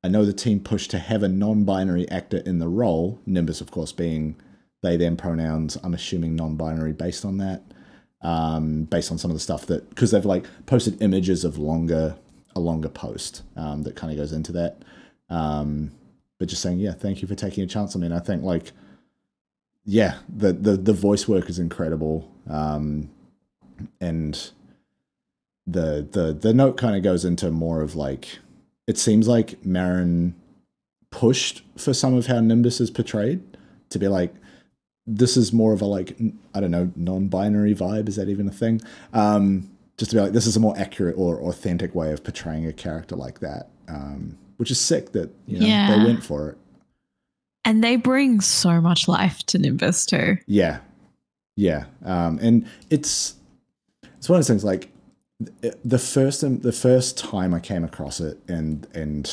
I know the team pushed to have a non-binary actor in the role, Nimbus, of course, being they, them pronouns. I'm assuming non-binary based on that, um, based on some of the stuff that, because they've like posted images of longer, a longer post um, that kind of goes into that. Um, But just saying, yeah, thank you for taking a chance. I mean, I think like, yeah, the the, the voice work is incredible, um, and the the the note kind of goes into more of like, it seems like Marin pushed for some of how Nimbus is portrayed to be like, this is more of a like, I don't know, non-binary vibe. Is that even a thing? Um, just to be like, this is a more accurate or authentic way of portraying a character like that. Um, Which is sick that you know, yeah. they went for it. And they bring so much life to Nimbus too. Yeah. Yeah. Um, and it's it's one of those things like the first the first time I came across it, and and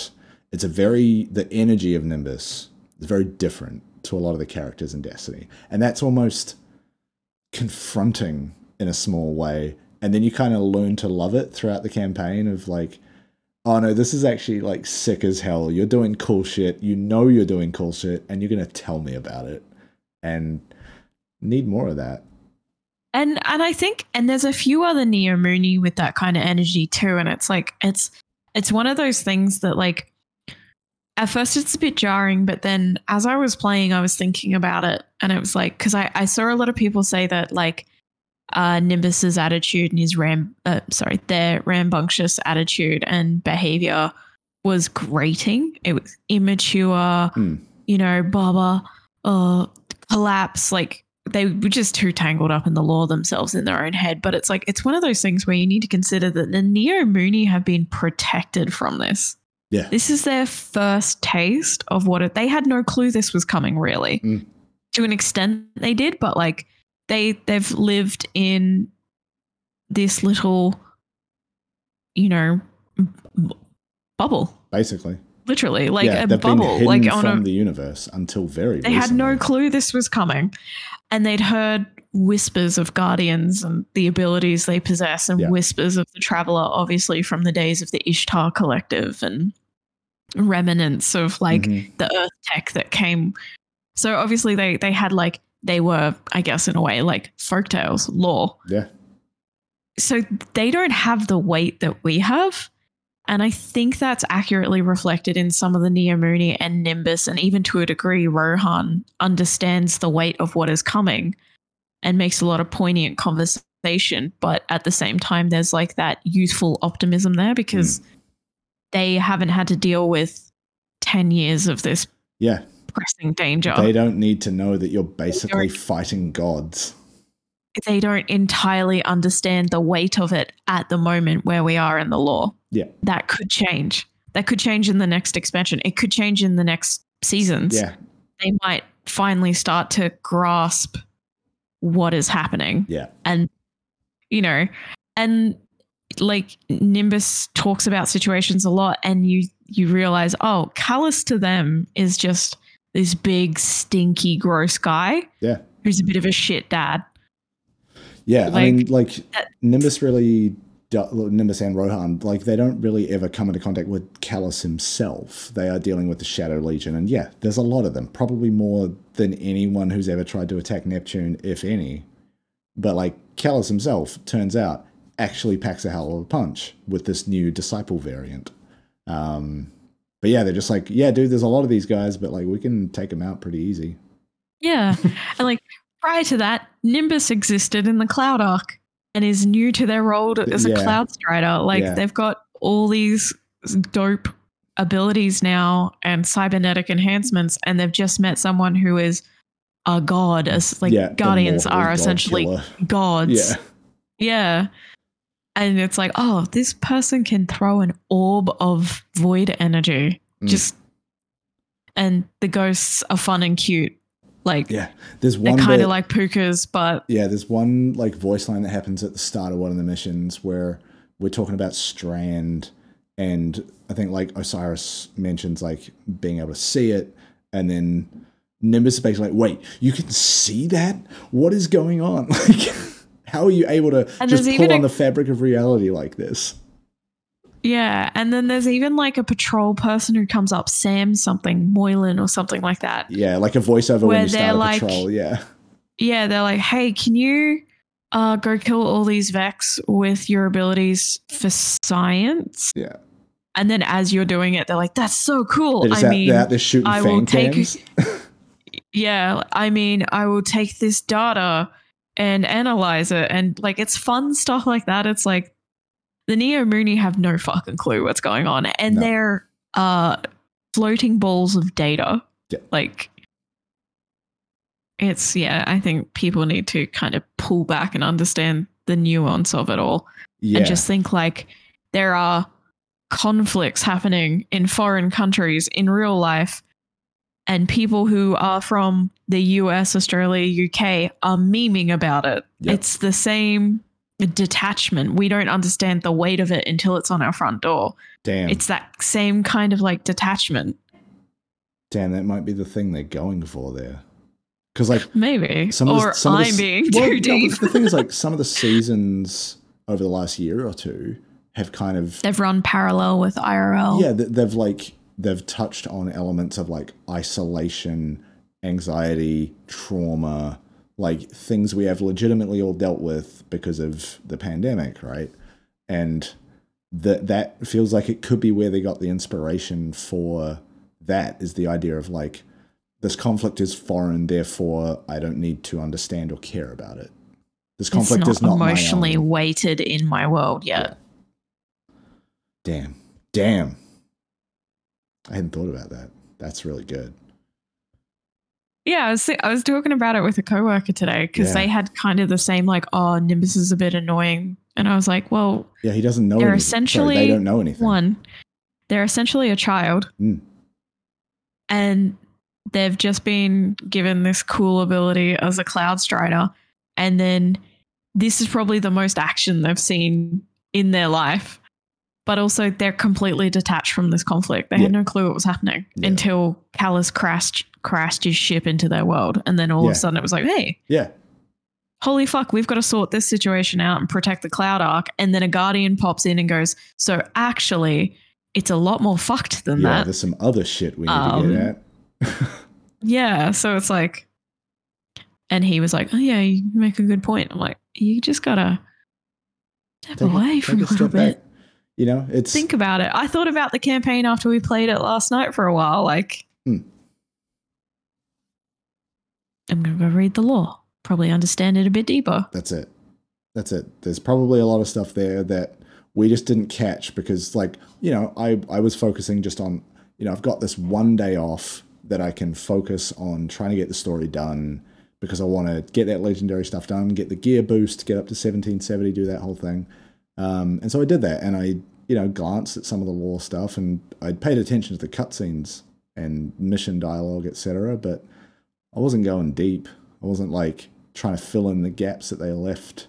it's a very the energy of Nimbus is very different to a lot of the characters in Destiny. And that's almost confronting in a small way. And then you kind of learn to love it throughout the campaign of like, oh no, this is actually like sick as hell. You're doing cool shit. You know you're doing cool shit, and you're gonna tell me about it. And need more of that. And and I think and there's a few other Neomuni with that kind of energy too. And it's like it's it's one of those things that like at first it's a bit jarring, but then as I was playing, I was thinking about it, and it was like because I I saw a lot of people say that like uh Nimbus's attitude and his ram uh, sorry their rambunctious attitude and behavior was grating, it was immature, mm. you know, blah blah uh collapse, like they were just too tangled up in the lore themselves in their own head. But it's like, it's one of those things where you need to consider that the Neomuna have been protected from this. Yeah. This is their first taste of what it, they had no clue this was coming, really. Mm. To an extent they did, but like they, they've lived in this little, you know, b- bubble. Basically. Literally, like yeah, a bubble, like on from a, the universe until very. They recently. Had no clue this was coming, and they'd heard whispers of Guardians and the abilities they possess, and yeah. whispers of the Traveler, obviously from the days of the Ishtar Collective and remnants of like mm-hmm. the Earth tech that came. So obviously they they had like they were, I guess, in a way like folktales, lore. Yeah. So they don't have the weight that we have. And I think that's accurately reflected in some of the Neomuna and Nimbus, and even to a degree, Rohan understands the weight of what is coming and makes a lot of poignant conversation. But at the same time, there's like that youthful optimism there because mm. they haven't had to deal with ten years of this yeah. pressing danger. They don't need to know that you're basically fighting gods. They don't entirely understand the weight of it at the moment where we are in the lore. Yeah. That could change. That could change in the next expansion. It could change in the next seasons. Yeah. They might finally start to grasp what is happening. Yeah. And, you know, and like Nimbus talks about situations a lot, and you, you realize, oh, Calus to them is just this big, stinky, gross guy. Yeah. Who's a bit of a shit dad. Yeah, like, I mean, like Nimbus really, Nimbus and Rohan, like they don't really ever come into contact with Calus himself. They are dealing with the Shadow Legion, and yeah, there's a lot of them, probably more than anyone who's ever tried to attack Neptune, if any. But like Calus himself, turns out, actually packs a hell of a punch with this new Disciple variant. Um, but yeah, they're just like, yeah, dude, there's a lot of these guys, but like we can take them out pretty easy. Yeah, and like. Prior to that, Nimbus existed in the Cloud Arc and is new to their role as a yeah. Cloud Strider. Like yeah. they've got all these dope abilities now and cybernetic enhancements, and they've just met someone who is a god. As like yeah, Guardians are essentially killer. Gods. Yeah. Yeah. And it's like, oh, this person can throw an orb of void energy. Mm. Just and the ghosts are fun and cute. Like yeah, there's one kind of like pukas, but yeah, there's one like voice line that happens at the start of one of the missions where we're talking about Strand, and I think like Osiris mentions like being able to see it, and then Nimbus is basically like, "Wait, you can see that? What is going on? Like, how are you able to and just pull on a- the fabric of reality like this?" Yeah, and then there's even like a patrol person who comes up, Sam something, Moylan or something like that. Yeah, like a voiceover where when you start a like, patrol, yeah. Yeah, they're like, hey, can you uh, go kill all these Vex with your abilities for science? Yeah. And then as you're doing it, they're like, that's so cool. I out, mean, they're out there shooting I will take, yeah, I mean, I will take this data and analyze it. And like, it's fun stuff like that. It's like, the Neomuna have no fucking clue what's going on, and no. they're uh, floating balls of data. Yeah. Like, it's, yeah, I think people need to kind of pull back and understand the nuance of it all. Yeah. And just think, like, there are conflicts happening in foreign countries in real life, and people who are from the U S, Australia, U K are memeing about it. Yep. It's the same... detachment. We don't understand the weight of it until it's on our front door. Damn. It's that same kind of like detachment. Damn, that might be the thing they're going for there. Because like maybe some or of the, some I'm of the, being well, too deep. No, the thing is, like some of the seasons over the last year or two have kind of they've run parallel with I R L. Yeah, they've like they've touched on elements of like isolation, anxiety, trauma. Like things we have legitimately all dealt with because of the pandemic, right? And that that feels like it could be where they got the inspiration for that, is the idea of like, this conflict is foreign, therefore I don't need to understand or care about it. This conflict not is not emotionally weighted in my world yet. Yeah. Damn. Damn. I hadn't thought about that. That's really good. Yeah, I was, I was talking about it with a coworker today because yeah. they had kind of the same like, oh, Nimbus is a bit annoying. And I was like, well, yeah, he doesn't know. They're anything. essentially Sorry, they don't know anything. One, they're essentially a child, mm. and they've just been given this cool ability as a Cloud Strider, and then this is probably the most action they've seen in their life. But also, they're completely detached from this conflict. They yeah. had no clue what was happening yeah. until Calus crashed crashed his ship into their world, and then all yeah. of a sudden it was like, hey, yeah, holy fuck, we've got to sort this situation out and protect the Cloud Arc. And then a Guardian pops in and goes, so actually, it's a lot more fucked than yeah, that. There's some other shit we need um, to get at. yeah, so it's like, and he was like, oh yeah, you make a good point. I'm like, you just gotta step take away a, from a little bit. Back. You know, it's think about it. I thought about the campaign after we played it last night for a while. Like, mm. I'm going to go read the lore, probably understand it a bit deeper. That's it. That's it. There's probably a lot of stuff there that we just didn't catch because, like, you know, I, I was focusing just on, you know, I've got this one day off that I can focus on trying to get the story done because I want to get that legendary stuff done, get the gear boost, get up to seventeen seventy, do that whole thing. Um, and so I did that, and I, you know, glanced at some of the lore stuff, and I paid attention to the cutscenes and mission dialogue, et cetera. But I wasn't going deep. I wasn't like trying to fill in the gaps that they left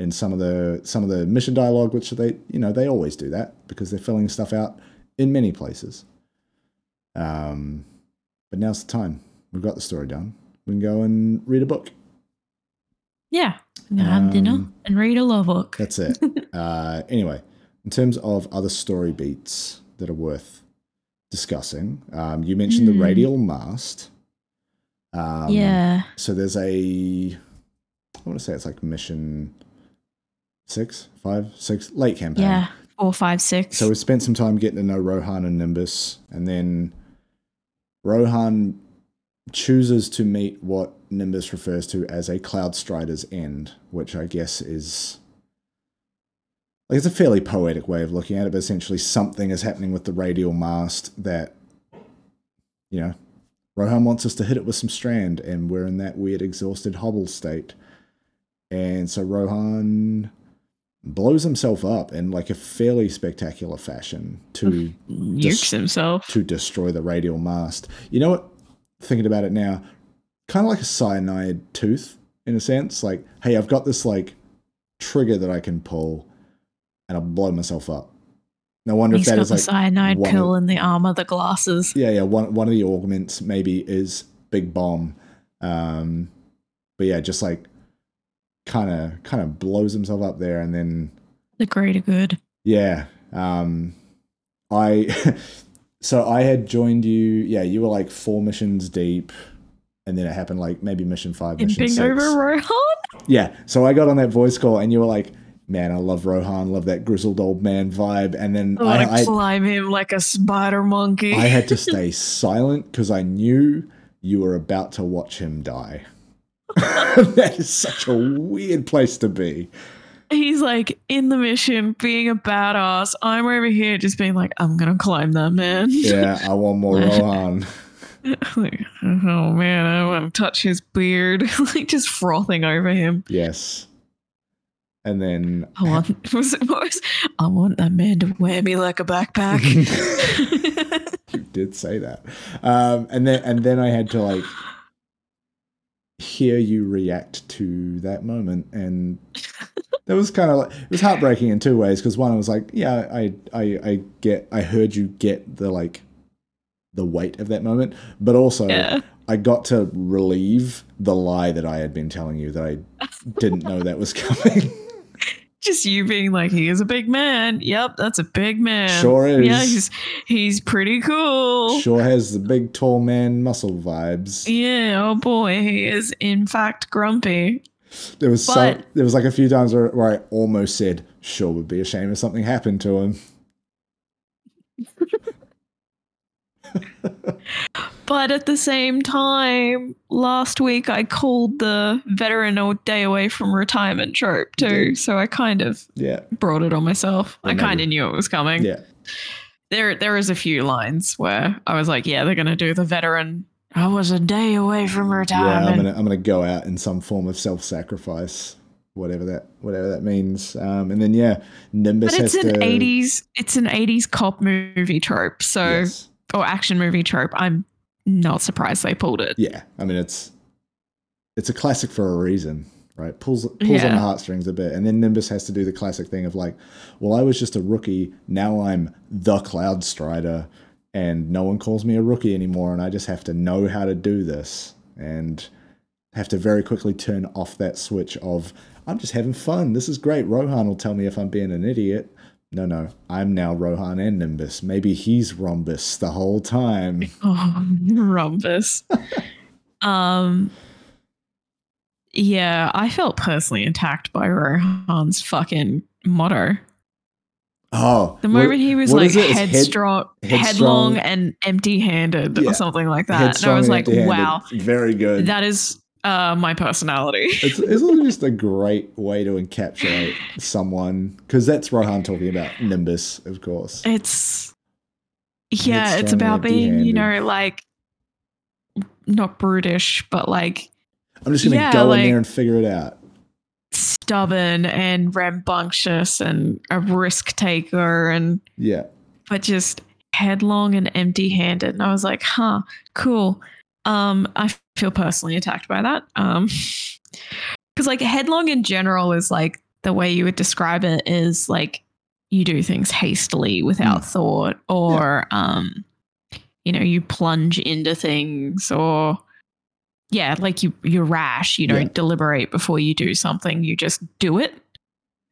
in some of the some of the mission dialogue, which they, you know, they always do that because they're filling stuff out in many places. Um, but now's the time. We've got the story done. We can go and read a book. Yeah. Um, have dinner and read a lore book. That's it. uh, anyway, in terms of other story beats that are worth discussing, um, you mentioned mm. the radial mast. Um, yeah. So there's a, I want to say it's like mission six, five, six, late campaign. Yeah, four, five, six. So we spent some time getting to know Rohan and Nimbus, and then Rohan chooses to meet what Nimbus refers to as a Cloud Strider's end, which I guess is like it's a fairly poetic way of looking at it, but essentially something is happening with the radial mast that, you know, Rohan wants us to hit it with some Strand, and we're in that weird exhausted hobble state. And so Rohan blows himself up in like a fairly spectacular fashion to nukes dis- himself to destroy the radial mast. You know what? Thinking about it now, kind of like a cyanide tooth in a sense. Like, hey, I've got this like trigger that I can pull, and I'll blow myself up. No wonder He's if that got is the like cyanide pill in the armor, the glasses. Yeah, yeah. One one of the augments maybe is big bomb, um, but yeah, just like kind of kind of blows himself up there, and then the greater good. Yeah, um, I. so I had joined you. Yeah, you were like four missions deep. And then it happened like maybe mission five, mission six. Imping over Rohan? Yeah. So I got on that voice call and you were like, man, I love Rohan, love that grizzled old man vibe. And then I want I, to climb I, him like a spider monkey. I had to stay silent because I knew you were about to watch him die. That is such a weird place to be. He's like in the mission being a badass. I'm over here just being like, I'm going to climb that man. Yeah, I want more Rohan. Like, oh man, I want to touch his beard. Like just frothing over him. Yes. And then I want was it, was, I want that man to wear me like a backpack. You did say that. Um, and then and then I had to like hear you react to that moment, and that was kind of like it was heartbreaking in two ways, because one I was like, yeah, I I I get I heard you get the like the weight of that moment, but also yeah. I got to relieve the lie that I had been telling you that I didn't know that was coming. Just you being like, he is a big man. Yep, that's a big man. Sure is. Yeah, he's he's pretty cool. Sure has the big tall man muscle vibes. Yeah, oh boy, he is in fact grumpy. There was but- so, there was like a few times where, where I almost said, sure would be a shame if something happened to him. But at the same time, last week I called the veteran a day away from retirement trope too, yeah. so I kind of yeah. brought it on myself. I, I kind of knew it was coming. Yeah, there there is a few lines where I was like, yeah, they're going to do the veteran I was a day away from retirement. Yeah, I'm gonna I'm gonna go out in some form of self-sacrifice, whatever that whatever that means. Um, and then yeah, Nimbus. But it's has an to... eighties. It's an eighties cop movie trope. So yes. Or action movie trope. I'm not surprised they pulled it. Yeah, I mean it's it's a classic for a reason. Right, pulls pulls yeah. on the heartstrings a bit, and then Nimbus has to do the classic thing of like, well, I was just a rookie, now I'm the Cloud Strider, and no one calls me a rookie anymore, and I just have to know how to do this, and have to very quickly turn off that switch of I'm just having fun, this is great. Rohan will tell me if I'm being an idiot. No, no, I'm now Rohan and Nimbus. Maybe he's Rhombus the whole time. Oh, Rhombus. um. Yeah, I felt personally attacked by Rohan's fucking motto. Oh. The moment what, he was like headstrong, head, headlong headstrong, and empty-handed yeah, or something like that. And I was like, wow. Very good. That is uh, my personality. It's, it's just a great way to encapsulate someone, because that's Rohan talking about Nimbus, of course. It's, yeah, it's about being, you know, like, not brutish, but like, I'm just going to yeah, go like, in there and figure it out. Stubborn and rambunctious and a risk taker and yeah, but just headlong and empty-handed. And I was like, huh, cool. Um, I feel personally attacked by that. Um, because like headlong in general is like the way you would describe it is like you do things hastily without mm. thought, or yeah. um, you know, you plunge into things, or. Yeah, like you, you're rash, you don't yeah. deliberate before you do something, you just do it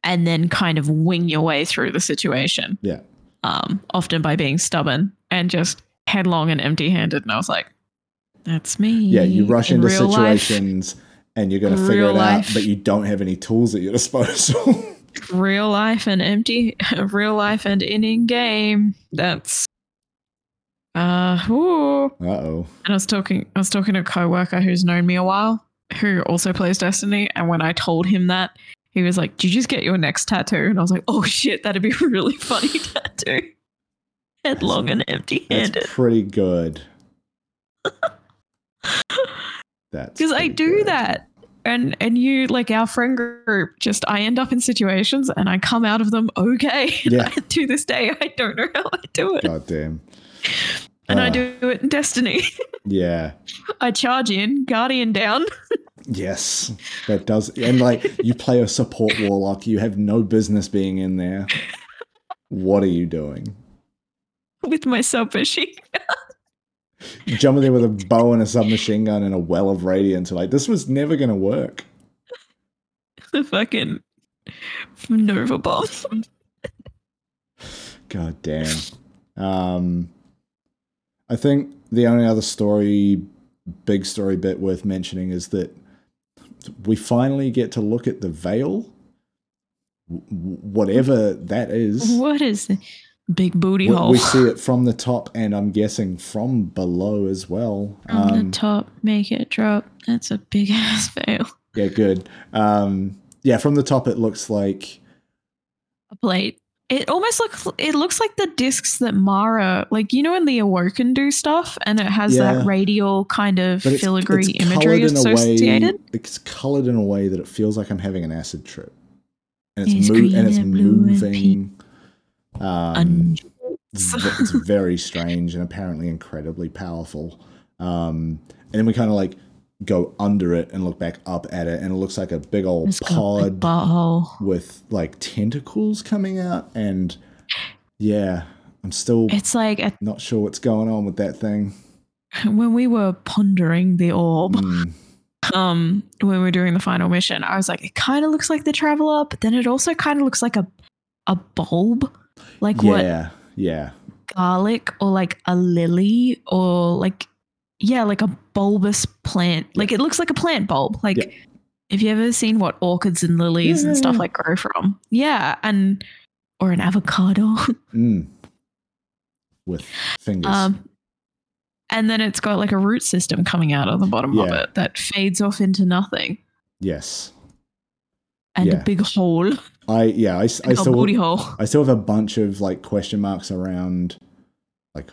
and then kind of wing your way through the situation. Yeah. Um, often by being stubborn and just headlong and empty-handed. And I was like, that's me. Yeah, you rush in into situations life, and you're going to figure it life, out, but you don't have any tools at your disposal. Real life and empty, real life and in game. That's... Uh oh. And I was talking I was talking to a coworker who's known me a while, who also plays Destiny, and when I told him that, he was like, "Did you just get your next tattoo?" And I was like, "Oh shit, that'd be a really funny tattoo." Headlong and empty-handed. That's pretty good. That's because I do good. that. And and you, like our friend group, just I end up in situations and I come out of them okay. Yeah. To this day, I don't know how I do it. God damn. And uh, I do it in Destiny. Yeah. I charge in, Guardian down. Yes, that does. And like you play a support warlock, you have no business being in there. What are you doing? With my submachine gun. You jump in there with a bow and a submachine gun and a well of radiance. Like, this was never going to work. The fucking Nova bomb. God damn. Um, I think the only other story, big story bit worth mentioning is that we finally get to look at the Veil, whatever that is. What is the big booty we, hole? We see it from the top, and I'm guessing from below as well. From um, the top, make it drop. That's a big ass veil. Yeah, good. Um, yeah, from the top, it looks like a plate. It almost looks, it looks like the discs that Mara, like, you know, in the Awoken do stuff, and it has yeah. that radial kind of it's, filigree it's imagery associated. Way, it's colored in a way that it feels like I'm having an acid trip. And it's, it's, mo- and it's and moving. And um, it's very strange and apparently incredibly powerful. Um, and then we kind of like go under it and look back up at it, and it looks like a big old it's pod got a big with like tentacles coming out, and yeah, I'm still it's like a, not sure what's going on with that thing. When we were pondering the orb, mm. um, when we were doing the final mission, I was like, it kind of looks like the Traveler, but then it also kind of looks like a a bulb, like yeah, what? Yeah, yeah, garlic or like a lily or like. Yeah, like a bulbous plant. Like it looks like a plant bulb. Like yeah. Have you ever seen what orchids and lilies yeah. and stuff like grow from? Yeah, and or an avocado. Mm. With fingers. Um, and then it's got like a root system coming out of the bottom yeah. of it that fades off into nothing. Yes. And yeah. a big hole. I yeah, I, I still booty hole. I still have a bunch of like question marks around like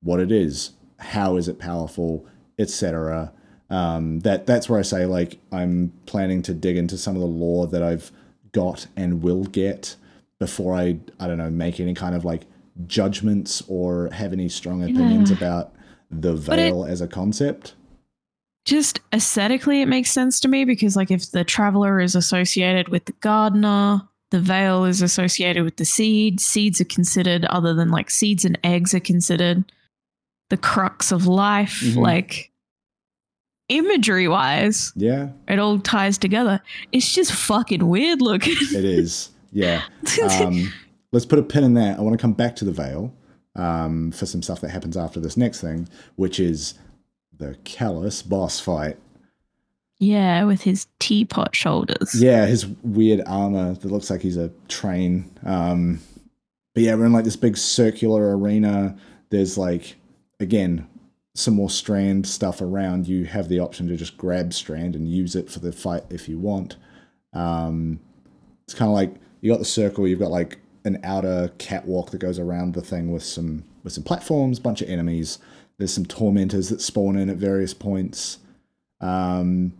what it is. How is it powerful? et cetera. Um, that that's where I say, like, I'm planning to dig into some of the lore that I've got and will get before I, I don't know, make any kind of, like, judgments or have any strong opinions yeah. about the Veil as a concept. Just aesthetically, it makes sense to me because, like, if the Traveler is associated with the Gardener, the Veil is associated with the seed. Seeds are considered, other than, like, seeds and eggs are considered the crux of life, mm-hmm. like, imagery-wise. Yeah. It all ties together. It's just fucking weird looking. It is, yeah. Um, let's put a pin in that. I want to come back to the Veil um, for some stuff that happens after this next thing, which is the Calus boss fight. Yeah, with his teapot shoulders. Yeah, his weird armor that looks like he's a train. Um, but yeah, we're in like this big circular arena. There's like, again, some more Strand stuff around. You have the option to just grab Strand and use it for the fight if you want. Um, it's kind of like you got the circle, you've got like an outer catwalk that goes around the thing with some with some platforms, bunch of enemies. There's some tormentors that spawn in at various points. Um,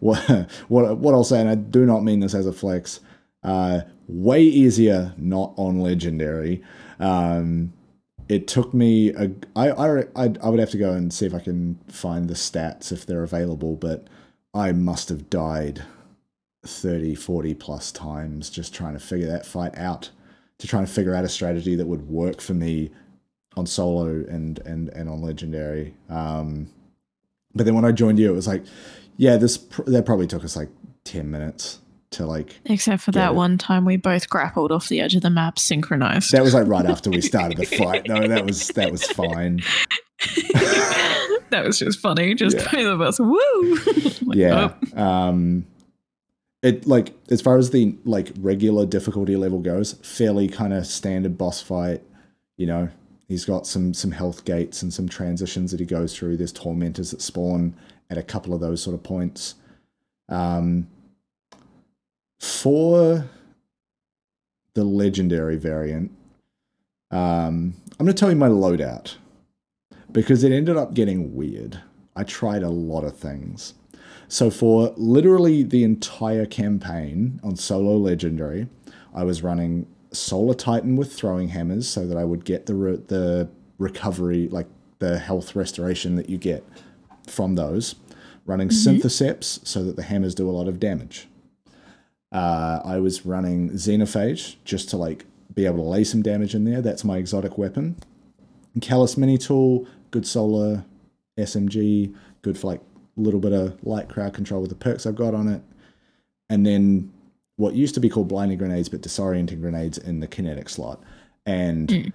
what what what I'll say, and I do not mean this as a flex, uh, way easier not on Legendary. Um, it took me a, I, I, I, I would have to go and see if I can find the stats if they're available, but I must have died thirty, forty plus times just trying to figure that fight out, to try and figure out a strategy that would work for me on solo and and and on Legendary. Um, but then when I joined you, it was like, yeah, this pr- that probably took us like ten minutes to like. Except for that it. one time we both grappled off the edge of the map synchronized. That was like right after we started the fight. No, that was that was fine. That was just funny. Just both of us. Woo. Like, yeah. Oh. Um, it like as far as the like regular difficulty level goes, fairly kind of standard boss fight. You know. He's got some some health gates and some transitions that he goes through. There's tormentors that spawn at a couple of those sort of points. Um, for the Legendary variant, um, I'm going to tell you my loadout because it ended up getting weird. I tried a lot of things. So for literally the entire campaign on solo Legendary, I was running Solar Titan with throwing hammers so that I would get the re- the recovery, like the health restoration that you get from those. Running mm-hmm. Syntheseps so that the hammers do a lot of damage. Uh, I was running Xenophage just to like be able to lay some damage in there. That's my exotic weapon. And Calus Mini Tool, good solar S M G, good for like a little bit of light crowd control with the perks I've got on it. And then what used to be called blinding grenades, but disorienting grenades in the kinetic slot. And mm.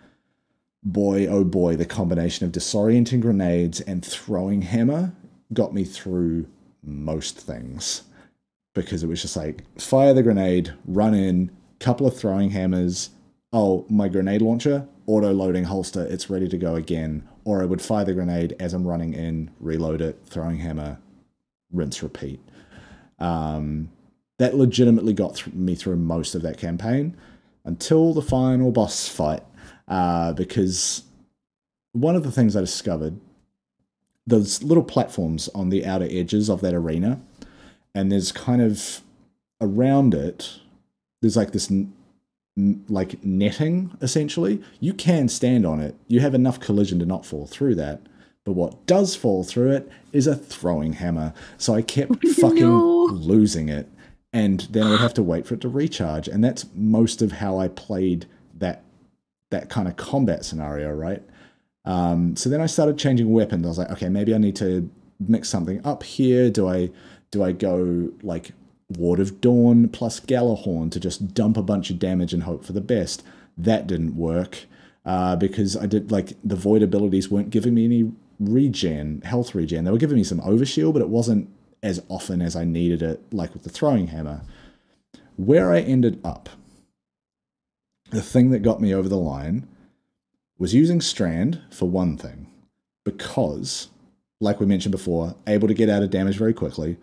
boy, oh boy, the combination of disorienting grenades and throwing hammer got me through most things because it was just like fire the grenade, run in, couple of throwing hammers. Oh, my grenade launcher, auto loading holster. It's ready to go again. Or I would fire the grenade as I'm running in, reload it, throwing hammer, rinse, repeat. Um, That legitimately got th- me through most of that campaign until the final boss fight, uh, because one of the things I discovered, there's little platforms on the outer edges of that arena, and there's kind of around it, there's like this n- n- like netting, essentially. You can stand on it. You have enough collision to not fall through that. But what does fall through it is a throwing hammer. So I kept fucking no. losing it. And then I would have to wait for it to recharge. And that's most of how I played that that kind of combat scenario, right? Um, so then I started changing weapons. I was like, okay, maybe I need to mix something up here. Do I do I go like Ward of Dawn plus Galahorn to just dump a bunch of damage and hope for the best? That didn't work uh, because I did like the void abilities weren't giving me any regen, health regen. They were giving me some overshield, but it wasn't as often as I needed it, like with the throwing hammer. Where I ended up, the thing that got me over the line was using Strand for one thing, because, like we mentioned before, able to get out of damage very quickly,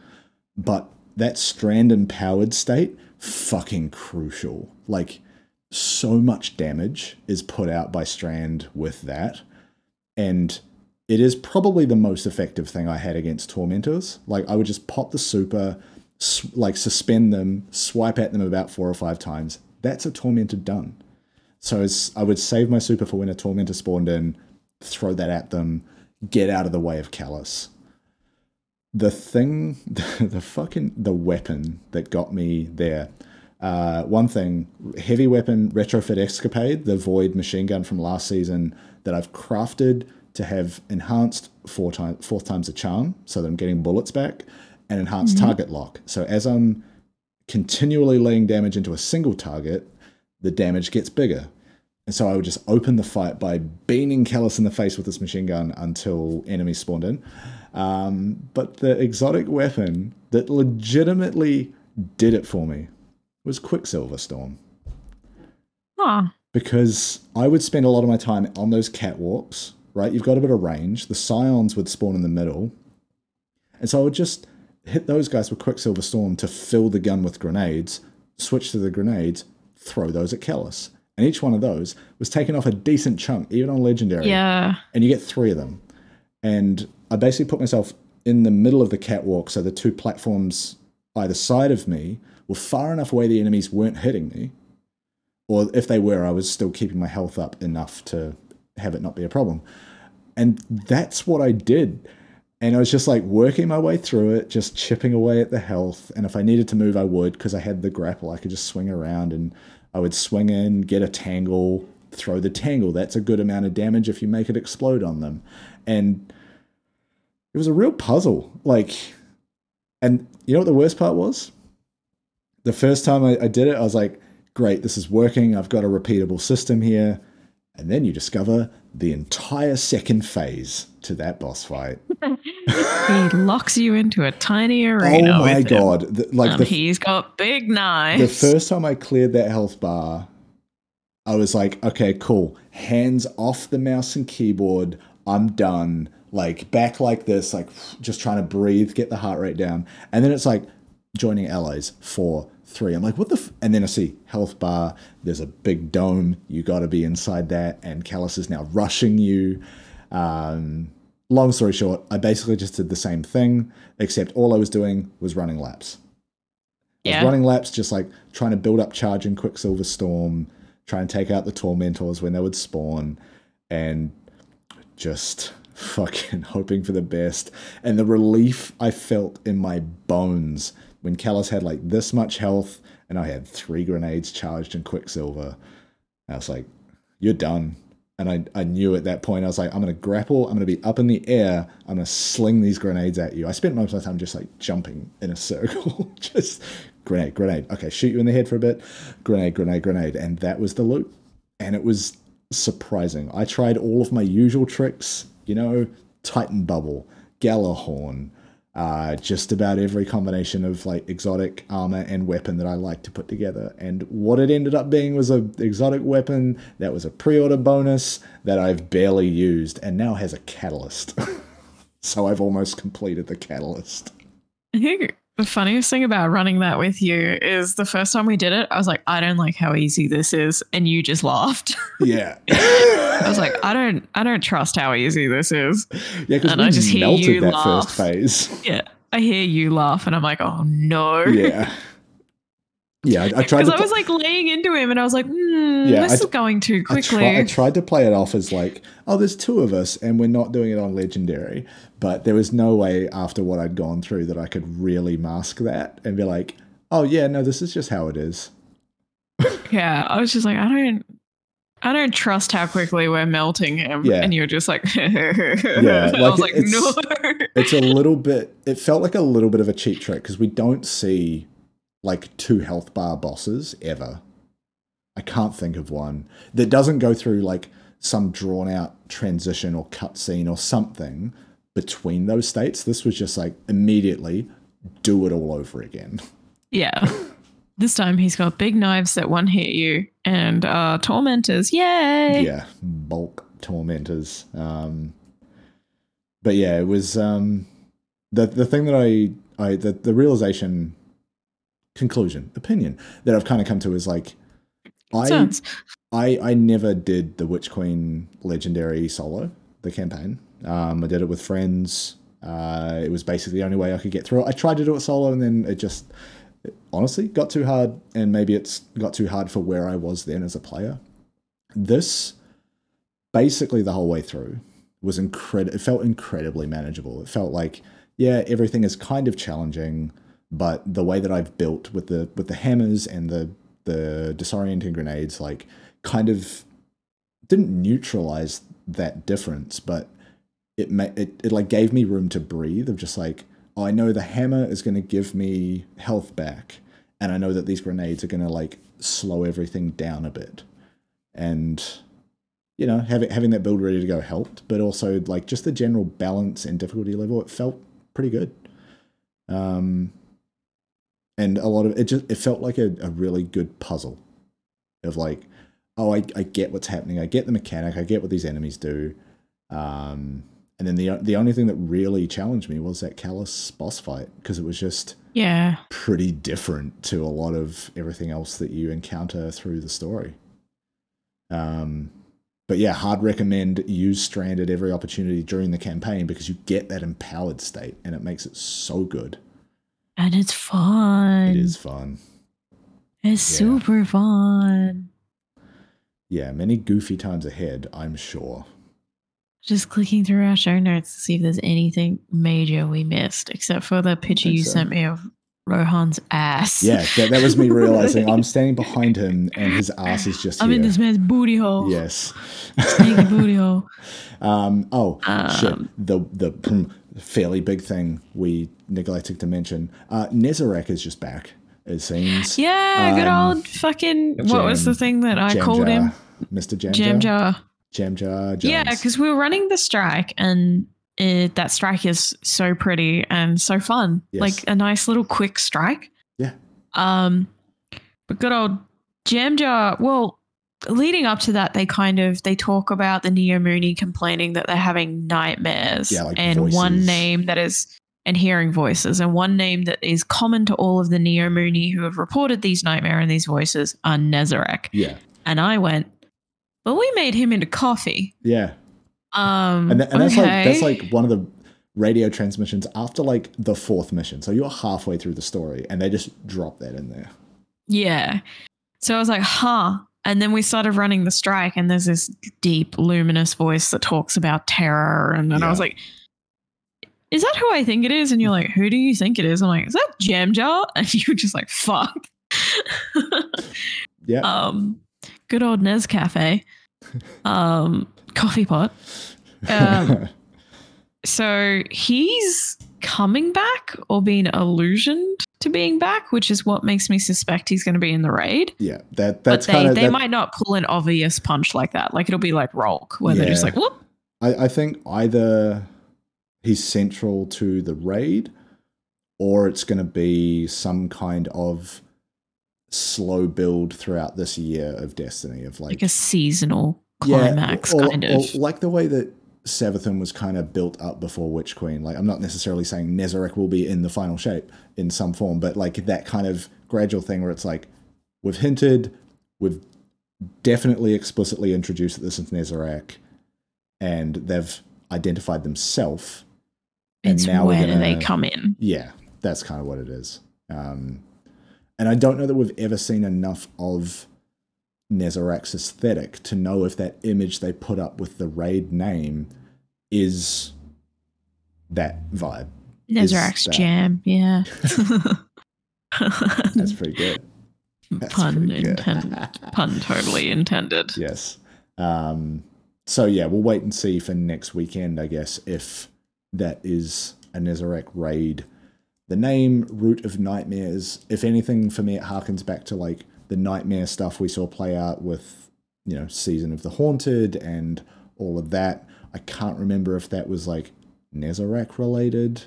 but that Strand empowered state, fucking crucial. Like, so much damage is put out by Strand with that, and it is probably the most effective thing I had against Tormentors. Like, I would just pop the super, like, suspend them, swipe at them about four or five times. That's a Tormentor done. So it's, I would save my super for when a Tormentor spawned in, throw that at them, get out of the way of Calus. The thing, the, the fucking, the weapon that got me there. Uh, one thing, heavy weapon retrofit escapade, the void machine gun from last season that I've crafted to have enhanced four time, fourth times a charm, so that I'm getting bullets back, and enhanced mm-hmm. target lock. So as I'm continually laying damage into a single target, the damage gets bigger. And so I would just open the fight by beaning Calus in the face with this machine gun until enemies spawned in. Um, but the exotic weapon that legitimately did it for me was Quicksilver Storm. Huh. Because I would spend a lot of my time on those catwalks, right? You've got a bit of range. The Scions would spawn in the middle. And so I would just hit those guys with Quicksilver Storm to fill the gun with grenades, switch to the grenades, throw those at Calus. And each one of those was taken off a decent chunk, even on Legendary. Yeah. And you get three of them. And I basically put myself in the middle of the catwalk, so the two platforms either side of me were far enough away the enemies weren't hitting me, or if they were, I was still keeping my health up enough to have it not be a problem. And that's what I did. And I was just like working my way through it, just chipping away at the health. And if I needed to move, I would, because I had the grapple. I could just swing around, and I would swing in, get a tangle, throw the tangle. That's a good amount of damage if you make it explode on them. And it was a real puzzle. Like, and you know what the worst part was? The first time I, I did it, I was like, great, this is working. I've got a repeatable system here. And then you discover the entire second phase to that boss fight. He locks you into a tiny arena. Oh my God. The, like um, the, he's got big knives. The first time I cleared that health bar, I was like, okay, cool. Hands off the mouse and keyboard. I'm done. Like, back like this, like just trying to breathe, get the heart rate down. And then it's like joining allies, four, three. I'm like, what the? F-? And then I see health bar. There's a big dome. You got to be inside that. And Calus is now rushing you. Um, long story short, I basically just did the same thing, except all I was doing was running laps. Yeah. I was running laps, just like trying to build up charge in Quicksilver Storm, try and take out the Tormentors when they would spawn, and just fucking hoping for the best. And the relief I felt in my bones when Calus had like this much health and I had three grenades charged in Quicksilver. I was like, you're done. And I, I knew at that point, I was like, I'm going to grapple. I'm going to be up in the air. I'm going to sling these grenades at you. I spent most of my time just like jumping in a circle. Just grenade, grenade. Okay, shoot you in the head for a bit. Grenade, grenade, grenade. And that was the loop. And it was surprising. I tried all of my usual tricks. You know, Titan Bubble, Galahorn, uh, just about every combination of like exotic armor and weapon that I like to put together. And what it ended up being was an exotic weapon that was a pre-order bonus that I've barely used and now has a catalyst. So I've almost completed the catalyst. I think the funniest thing about running that with you is the first time we did it, I was like, I don't like how easy this is. And you just laughed. Yeah. I was like, I don't, I don't trust how easy this is. Yeah, because I just hear you that laugh. First phase. Yeah, I hear you laugh, and I'm like, oh no. Yeah, yeah. I, I tried because I pl- was like laying into him, and I was like, mm, yeah, this I, is going too quickly. I, try, I tried to play it off as like, oh, there's two of us, and we're not doing it on Legendary. But there was no way after what I'd gone through that I could really mask that and be like, oh yeah, no, this is just how it is. Yeah, I was just like, I don't. I don't trust how quickly we're melting him. Yeah. And you're just like, yeah, like I was it, like, it's, no. It's a little bit, it felt like a little bit of a cheat trick because we don't see like two health bar bosses ever. I can't think of one that doesn't go through like some drawn out transition or cutscene or something between those states. This was just like immediately do it all over again. Yeah. This time he's got big knives that one hit you and uh, Tormentors. Yay! Yeah, bulk Tormentors. Um, but yeah, it was um, the the thing that I, I the, the realization, conclusion, opinion that I've kind of come to is like, I, I I never did the Witch Queen Legendary solo, the campaign. Um, I did it with friends. Uh, it was basically the only way I could get through it. I tried to do it solo, and then it just it honestly got too hard, and maybe it's got too hard for where I was then as a player. This, basically the whole way through, was incredible. It felt incredibly manageable. It felt like, yeah, everything is kind of challenging, but the way that I've built with the with the hammers and the the disorienting grenades, like, kind of didn't neutralize that difference, but it ma- it, it like gave me room to breathe of just like, oh, I know the hammer is going to give me health back, and I know that these grenades are going to like slow everything down a bit. And, you know, having having that build ready to go helped, but also like just the general balance and difficulty level, it felt pretty good. Um, and a lot of it just, it felt like a, a really good puzzle of like, oh, I, I get what's happening. I get the mechanic. I get what these enemies do. Um, and then the the only thing that really challenged me was that Calus boss fight, because it was just yeah pretty different to a lot of everything else that you encounter through the story. Um, but yeah, hard recommend. Use Strand at every opportunity during the campaign, because you get that empowered state, and it makes it so good. And it's fun. It is fun. It's yeah. super fun. Yeah, many goofy times ahead, I'm sure. Just clicking through our show notes to see if there's anything major we missed, except for the picture you so. sent me of Rohan's ass. Yeah, that, that was me realizing I'm standing behind him and his ass is just I'm here. I'm in this man's booty hole. Yes. Stinky booty hole. Um, oh, um, shit. The, the fairly big thing we neglected to mention. Uh, Nezarek is just back. It seems. Yeah, good um, old fucking, what jam, was the thing that I called jar, him? Mister Jam Jam Jar. Jam Jar. Yeah, because we were running the strike, and it, that strike is so pretty and so fun. Yes. Like a nice little quick strike. Yeah. Um, but good old Jam Jar, well, leading up to that, they kind of, they talk about the Neomuna complaining that they're having nightmares. Yeah, like and voices. One name that is... and hearing voices. And one name that is common to all of the Neomuni who have reported these nightmares and these voices are Nezarek. Yeah. And I went, but we made him into coffee. Yeah. Um, and th- and okay. that's, like, that's like one of the radio transmissions after like the fourth mission. So you're halfway through the story and they just drop that in there. Yeah. So I was like, huh. And then we started running the strike, and there's this deep, luminous voice that talks about terror. And, and yeah. I was like, is that who I think it is? And you're like, who do you think it is? I'm like, is that Jam Jar? And you're just like, fuck. yeah. Um, good old Nez Cafe. Um, coffee pot. Um, so he's coming back, or being allusioned to being back, which is what makes me suspect he's going to be in the raid. Yeah. that that's But they, kinda, they that... might not pull an obvious punch like that. Like, it'll be like Rolk, where yeah. they're just like, whoop. I, I think either... he's central to the raid, or it's going to be some kind of slow build throughout this year of Destiny, of like, like a seasonal climax, yeah, or, kind or, of. Or like the way that Savathun was kind of built up before Witch Queen. Like, I'm not necessarily saying Nezarek will be in the final shape in some form, but like that kind of gradual thing where it's like, we've hinted, we've definitely explicitly introduced that this is Nezarek, and they've identified themselves, and it's now where gonna, do they come in? Yeah, that's kind of what it is. Um, and I don't know that we've ever seen enough of Nezarek's aesthetic to know if that image they put up with the raid name is that vibe. Nezarek's jam, yeah. That's pretty good. That's pun pretty intended. Good. Pun totally intended. Yes. Um, So, yeah, we'll wait and see for next weekend, I guess, if that is a Nezarek raid. The name, Root of Nightmares, if anything, for me, it harkens back to, like, the nightmare stuff we saw play out with, you know, Season of the Haunted and all of that. I can't remember if that was, like, Nezarek-related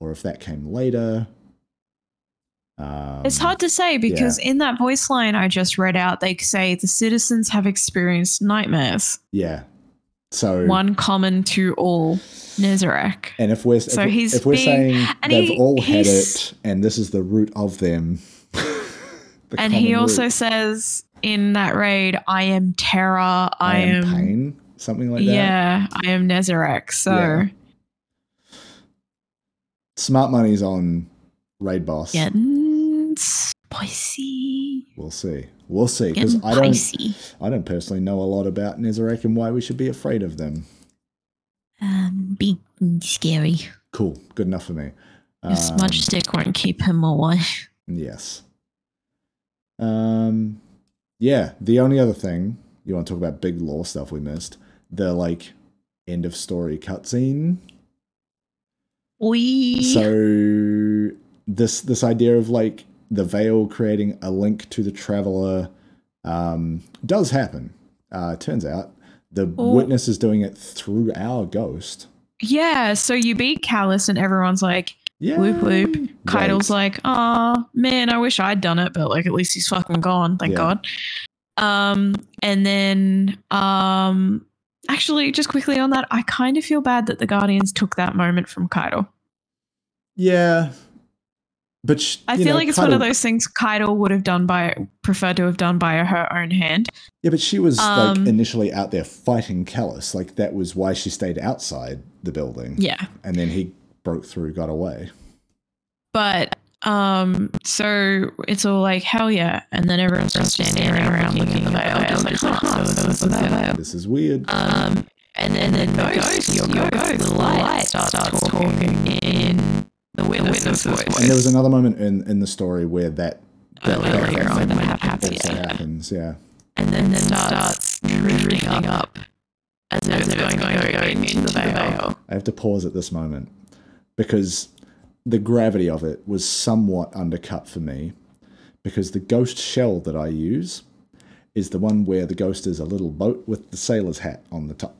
or if that came later. Um, it's hard to say, because yeah. in that voice line I just read out, they say the citizens have experienced nightmares. Yeah. So one common to all, Nezarek. And if we're so if, he's if we're being, saying they've he, all had it, and this is the root of them. the and he also root. says in that raid, I am terror, I, I am pain. something like that. Yeah, I am Nezarek, so... Yeah. Smart money's on Raid Boss. Getting spicy. We'll see. We'll see, because I don't, I don't personally know a lot about Nezarek and why we should be afraid of them. Um, big and scary. Cool. Good enough for me. Um, smudge stick won't keep him away. Yes. Um, yeah, the only other thing, you want to talk about big lore stuff we missed, the, like, end of story cutscene. Oi. So this this idea of, like, the Veil creating a link to the Traveler um, does happen. Uh, turns out the oh. Witness is doing it through our ghost. Yeah, so you beat Calus and everyone's like, yeah. Whoop whoop. Right. Keitel's like, oh man, I wish I'd done it, but like at least he's fucking gone, thank yeah. God. Um, and then um, actually, just quickly on that, I kind of feel bad that the Guardians took that moment from Keitel. Yeah, but sh- I feel know, like it's Keitel- one of those things Keitel would have done by preferred to have done by her own hand. Yeah, but she was um, like initially out there fighting Calus, like that was why she stayed outside the building. Yeah, and then he. broke through, got away. But, um, so it's all like, hell yeah. And then everyone's just standing around looking at the Veil. Just like, huh, this is weird. Um, and then the ghost, your ghost, the light starts talking in the Witness's voice. And there was another moment in, in the story where that happens, yeah. And then it starts drifting up as they're going, going, going into the Veil. I have to pause at this moment, because the gravity of it was somewhat undercut for me, because the ghost shell that I use is the one where the ghost is a little boat with the sailor's hat on the top.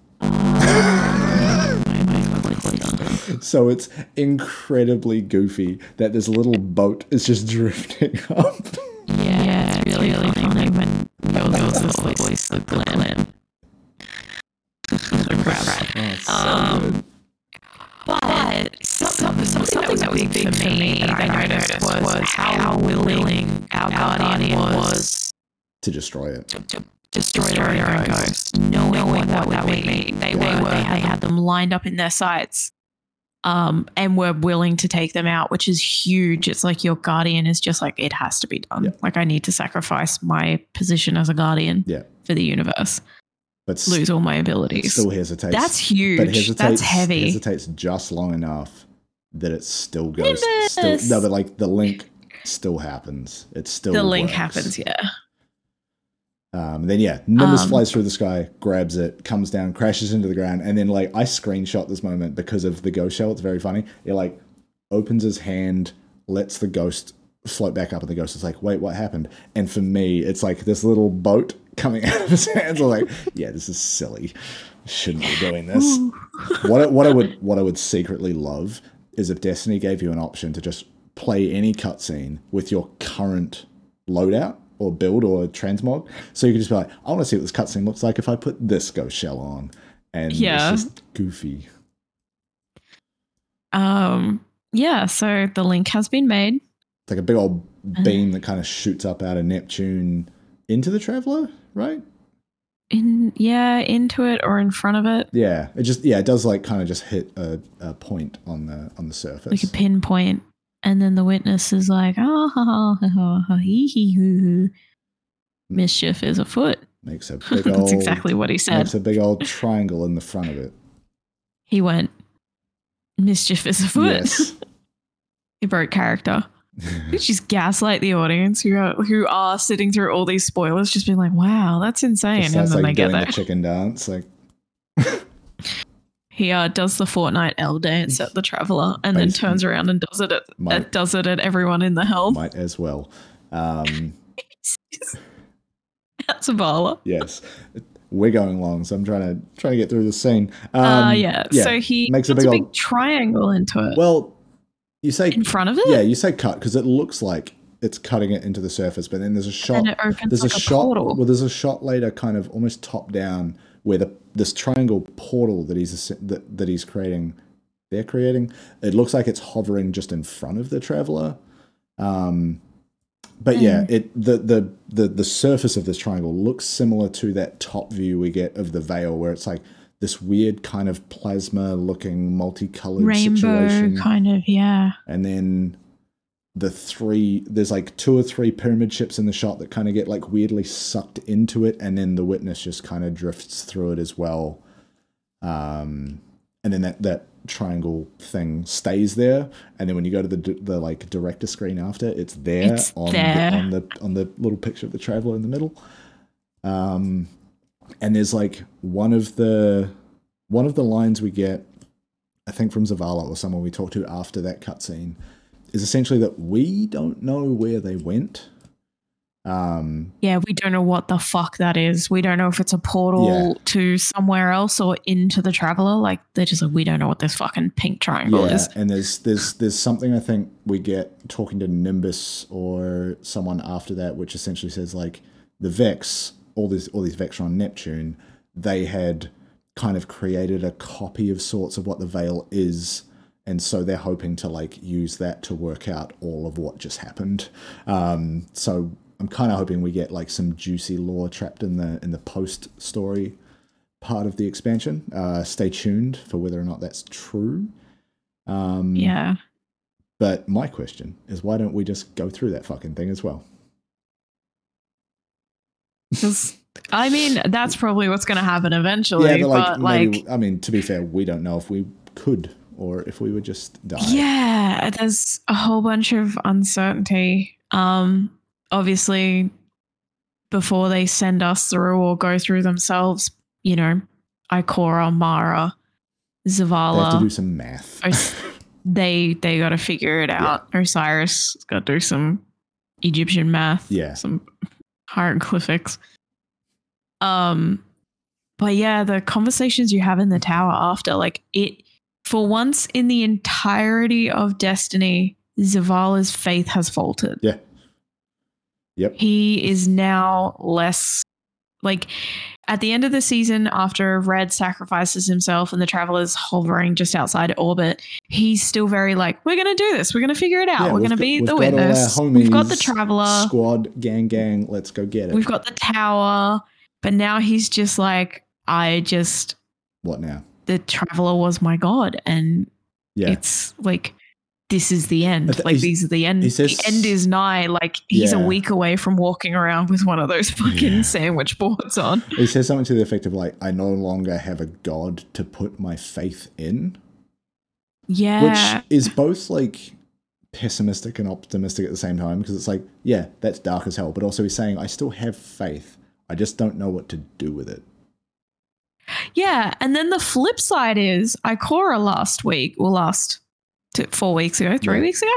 So it's incredibly goofy that this little boat is just drifting up. Yeah, yeah, it's really, really funny, but there was this voice, the glam. Oh, so um, good. But something, something that was big for me that I noticed was how willing our Guardian was to destroy it. To, to destroy their own ghost, knowing what that would mean. They were, they had them lined up in their sights, um, and were willing to take them out, which is huge. It's like your Guardian is just like, it has to be done. Yeah. Like I need to sacrifice my position as a Guardian yeah. for the universe. But lose all my abilities. Still hesitates. That's huge. But hesitates, that's heavy. Hesitates just long enough that it still goes. Still, no, but like the link still happens. It still the link works. happens. Yeah. Um. Then yeah, Nimbus um, flies through the sky, grabs it, comes down, crashes into the ground, and then like I screenshot this moment because of the ghost shell. It's very funny. It like opens his hand, lets the ghost float back up, and the ghost is like, "Wait, what happened?" And for me, it's like this little boat coming out of his hands. I was like, yeah, this is silly. Shouldn't be doing this. What I, what I would what I would secretly love is if Destiny gave you an option to just play any cutscene with your current loadout or build or transmog. So you could just be like, I want to see what this cutscene looks like if I put this ghost shell on. And yeah. It's just goofy. Um. Yeah, so the link has been made. It's like a big old beam that kind of shoots up out of Neptune into the Traveler, right? In yeah, into it or in front of it. Yeah, it just yeah, it does like kind of just hit a, a point on the on the surface, like a pinpoint. And then the Witness is like, oh, ha, ha, ha, ha, ha, he, he, hoo, hoo. Mischief is afoot. Makes a big old. That's exactly what he said. Makes a big old triangle in the front of it. He went, mischief is afoot. Yes. He broke character. You just gaslight the audience who are, who are sitting through all these spoilers, just being like, "Wow, that's insane!" Just and then like they get there. The chicken dance, like he uh, does the Fortnite L dance at the Traveler, and Basically. then turns around and does it at might, does it at everyone in the helm. Might as well. Um, that's Zavala. Yes, we're going long, so I'm trying to trying to get through the scene. Um, uh, yeah. yeah. So he makes a big, a big old, triangle into it. Well. You say in front of it? Yeah, you say cut because it looks like it's cutting it into the surface, but then there's a shot. And it opens there's like a, a shot. Portal. Well, there's a shot later, kind of almost top down, where the this triangle portal that he's that, that he's creating, they're creating. It looks like it's hovering just in front of the Traveler, um, But mm. yeah, it the, the the the surface of this triangle looks similar to that top view we get of the Veil, where it's like this weird kind of plasma-looking, multicolored rainbow situation, kind of, yeah. And then the three, there's like two or three pyramid ships in the shot that kind of get like weirdly sucked into it, and then the Witness just kind of drifts through it as well. Um, and then that that triangle thing stays there, and then when you go to the the like director screen after, it's there, it's on, there. The, on the on the little picture of the Traveler in the middle. Um. And there's like one of the one of the lines we get, I think from Zavala or someone we talked to after that cutscene, is essentially that we don't know where they went. Um, yeah, we don't know what the fuck that is. We don't know if it's a portal yeah. to somewhere else or into the Traveler. Like, they're just like, we don't know what this fucking pink triangle yeah, is. And there's there's there's something I think we get talking to Nimbus or someone after that, which essentially says like the Vex. all these all these Vex are on Neptune. They had kind of created a copy of sorts of what the Veil is, and so they're hoping to like use that to work out all of what just happened. Um, so I'm kind of hoping we get like some juicy lore trapped in the in the post story part of the expansion. Uh, stay tuned for whether or not that's true. Um, yeah. But my question is, why don't we just go through that fucking thing as well? Because I mean, that's probably what's going to happen eventually. Yeah, but like, but like maybe, I mean, to be fair, we don't know if we could or if we would just die. Yeah, there's a whole bunch of uncertainty. Um, obviously, before they send us through or go through themselves, you know, Ikora, Mara, Zavala, they have to do some math. Os- they they got to figure it out. Yeah. Osiris got to do some Egyptian math. Yeah, some. Hieroglyphics. Um, but yeah, the conversations you have in the tower after, like it, for once in the entirety of Destiny, Zavala's faith has faltered. Yeah. Yep. He is now less, like at the end of the season, after Red sacrifices himself and the Traveler's hovering just outside orbit, he's still very like, we're going to do this. We're going to figure it out. Yeah, we're going to be the Witness. We've got the Traveler. Squad, gang, gang, let's go get it. We've got the tower. But now he's just like, I just... What now? The Traveler was my god. And yeah. it's like... This is the end. Th- like these are the end. Says, the end is nigh. Like he's yeah. a week away from walking around with one of those fucking yeah. sandwich boards on. He says something to the effect of like, "I no longer have a god to put my faith in." Yeah, which is both like pessimistic and optimistic at the same time, because it's like, yeah, that's dark as hell, but also he's saying, "I still have faith. I just don't know what to do with it." Yeah, and then the flip side is Ikora last week or last. To four weeks ago, three yeah. weeks ago,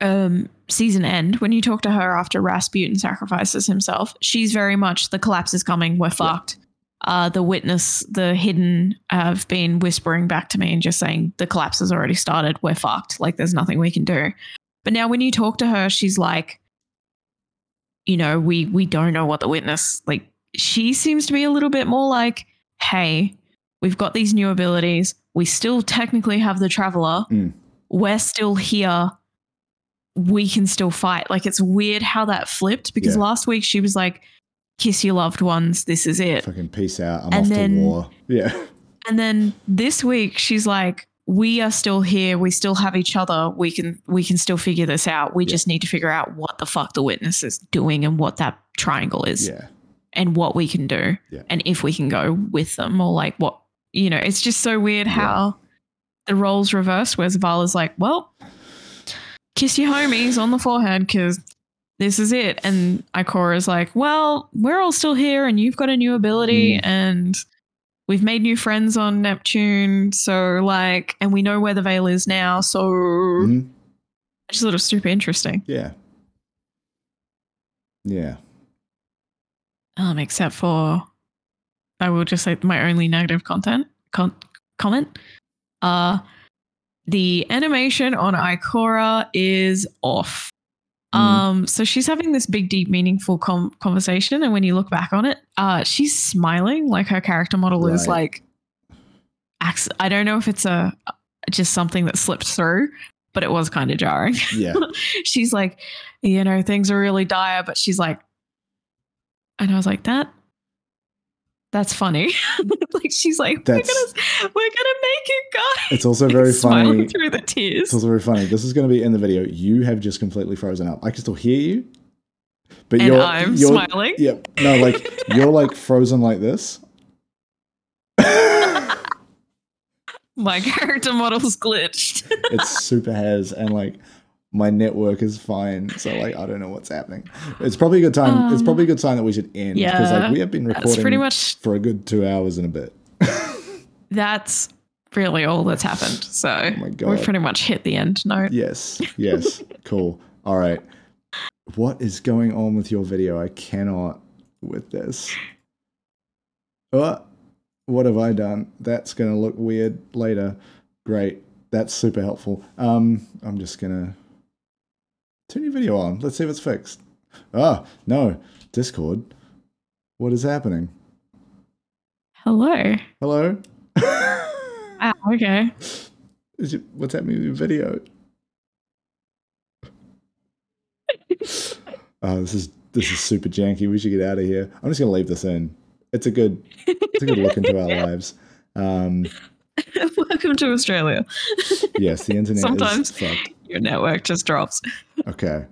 um, season end, when you talk to her after Rasputin sacrifices himself, she's very much the collapse is coming. We're yeah. fucked. Uh, the Witness, the Hidden have been whispering back to me and just saying the collapse has already started. We're fucked. Like there's nothing we can do. But now when you talk to her, she's like, you know, we, we don't know what the Witness, like she seems to be a little bit more like, hey, we've got these new abilities. We still technically have the Traveler. Mm. We're still here. We can still fight. Like, it's weird how that flipped, because yeah. last week she was like, kiss your loved ones. This is it. Fucking peace out. I'm and off then, to war. Yeah. And then this week she's like, we are still here. We still have each other. We can we can still figure this out. We yeah. just need to figure out what the fuck the Witness is doing and what that triangle is yeah. and what we can do yeah. and if we can go with them or like what. You know, it's just so weird how yeah. the roles reverse, where Zavala's like, well, kiss your homies on the forehead because this is it. And Ikora's like, well, we're all still here and you've got a new ability mm. and we've made new friends on Neptune. So like, and we know where the Veil is now. So mm. it's sort of super interesting. Yeah. Yeah. Um, except for... I will just say my only negative content con- comment. Uh, the animation on Ikora is off. Mm. Um, so she's having this big, deep, meaningful com- conversation. And when you look back on it, uh, she's smiling, like her character model right. is like, I don't know if it's a just something that slipped through, but it was kind of jarring. Yeah. She's like, you know, things are really dire, but she's like, and I was like, that, that's funny. Like, she's like, that's, we're gonna, we're gonna make it, guys. It's also very like, funny. Smiling through the tears. It's also very funny. This is going to be in the video. You have just completely frozen up. I can still hear you, but and you're, I'm you're, smiling. Yep. Yeah, no, like you're like frozen like this. My character model's glitched. It's super has, and like my network is fine, so like I don't know what's happening. It's probably a good time. Um, it's probably a good sign that we should end because yeah, like we have been recording pretty much for a good two hours and a bit. That's really all that's happened. So oh my God, we've pretty much hit the end note. Yes. Yes. Cool. All right. What is going on with your video? I cannot with this. Oh. What have I done? That's going to look weird later. Great. That's super helpful. Um, I'm just going to turn your video on. Let's see if it's fixed. Oh, no. Discord. What is happening? Hello. Hello. Wow, okay. Is it, what's happening with your video? Oh, this is this is super janky. We should get out of here. I'm just going to leave this in. It's a good, it's a good look into our lives. Um, Welcome to Australia. Yes, the internet sometimes is fucked. Your network just drops. Okay,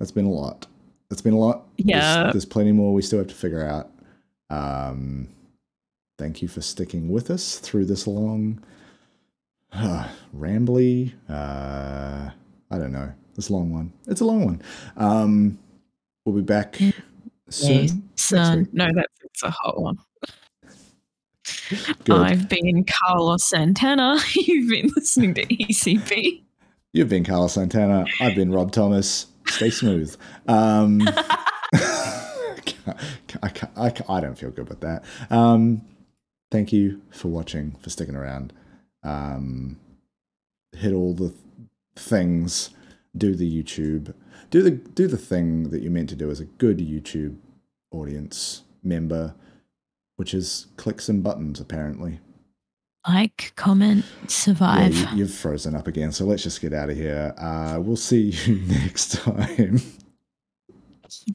that's been a lot. That's been a lot. Yeah, there's, there's plenty more we still have to figure out. Um, thank you for sticking with us through this long, uh, rambly. Uh, I don't know. This long one. It's a long one. Um, we'll be back. Soon? Soon. No, that's it's a hot one. Good. I've been Carlos Santana. You've been listening to E C B. You've been Carlos Santana. I've been Rob Thomas. Stay smooth. Um, I, can't, I, can't, I, can't, I don't feel good with that. Um, thank you for watching, for sticking around. Um, hit all the th- things. Do the YouTube. Do the do the thing that you're meant to do as a good YouTube audience member, which is click some buttons, apparently. Like, comment, survive. Yeah, you, you've frozen up again, so let's just get out of here. Uh, we'll see you next time.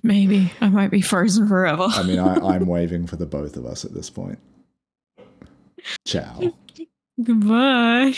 Maybe. I might be frozen forever. I mean, I, I'm waving for the both of us at this point. Ciao. Goodbye.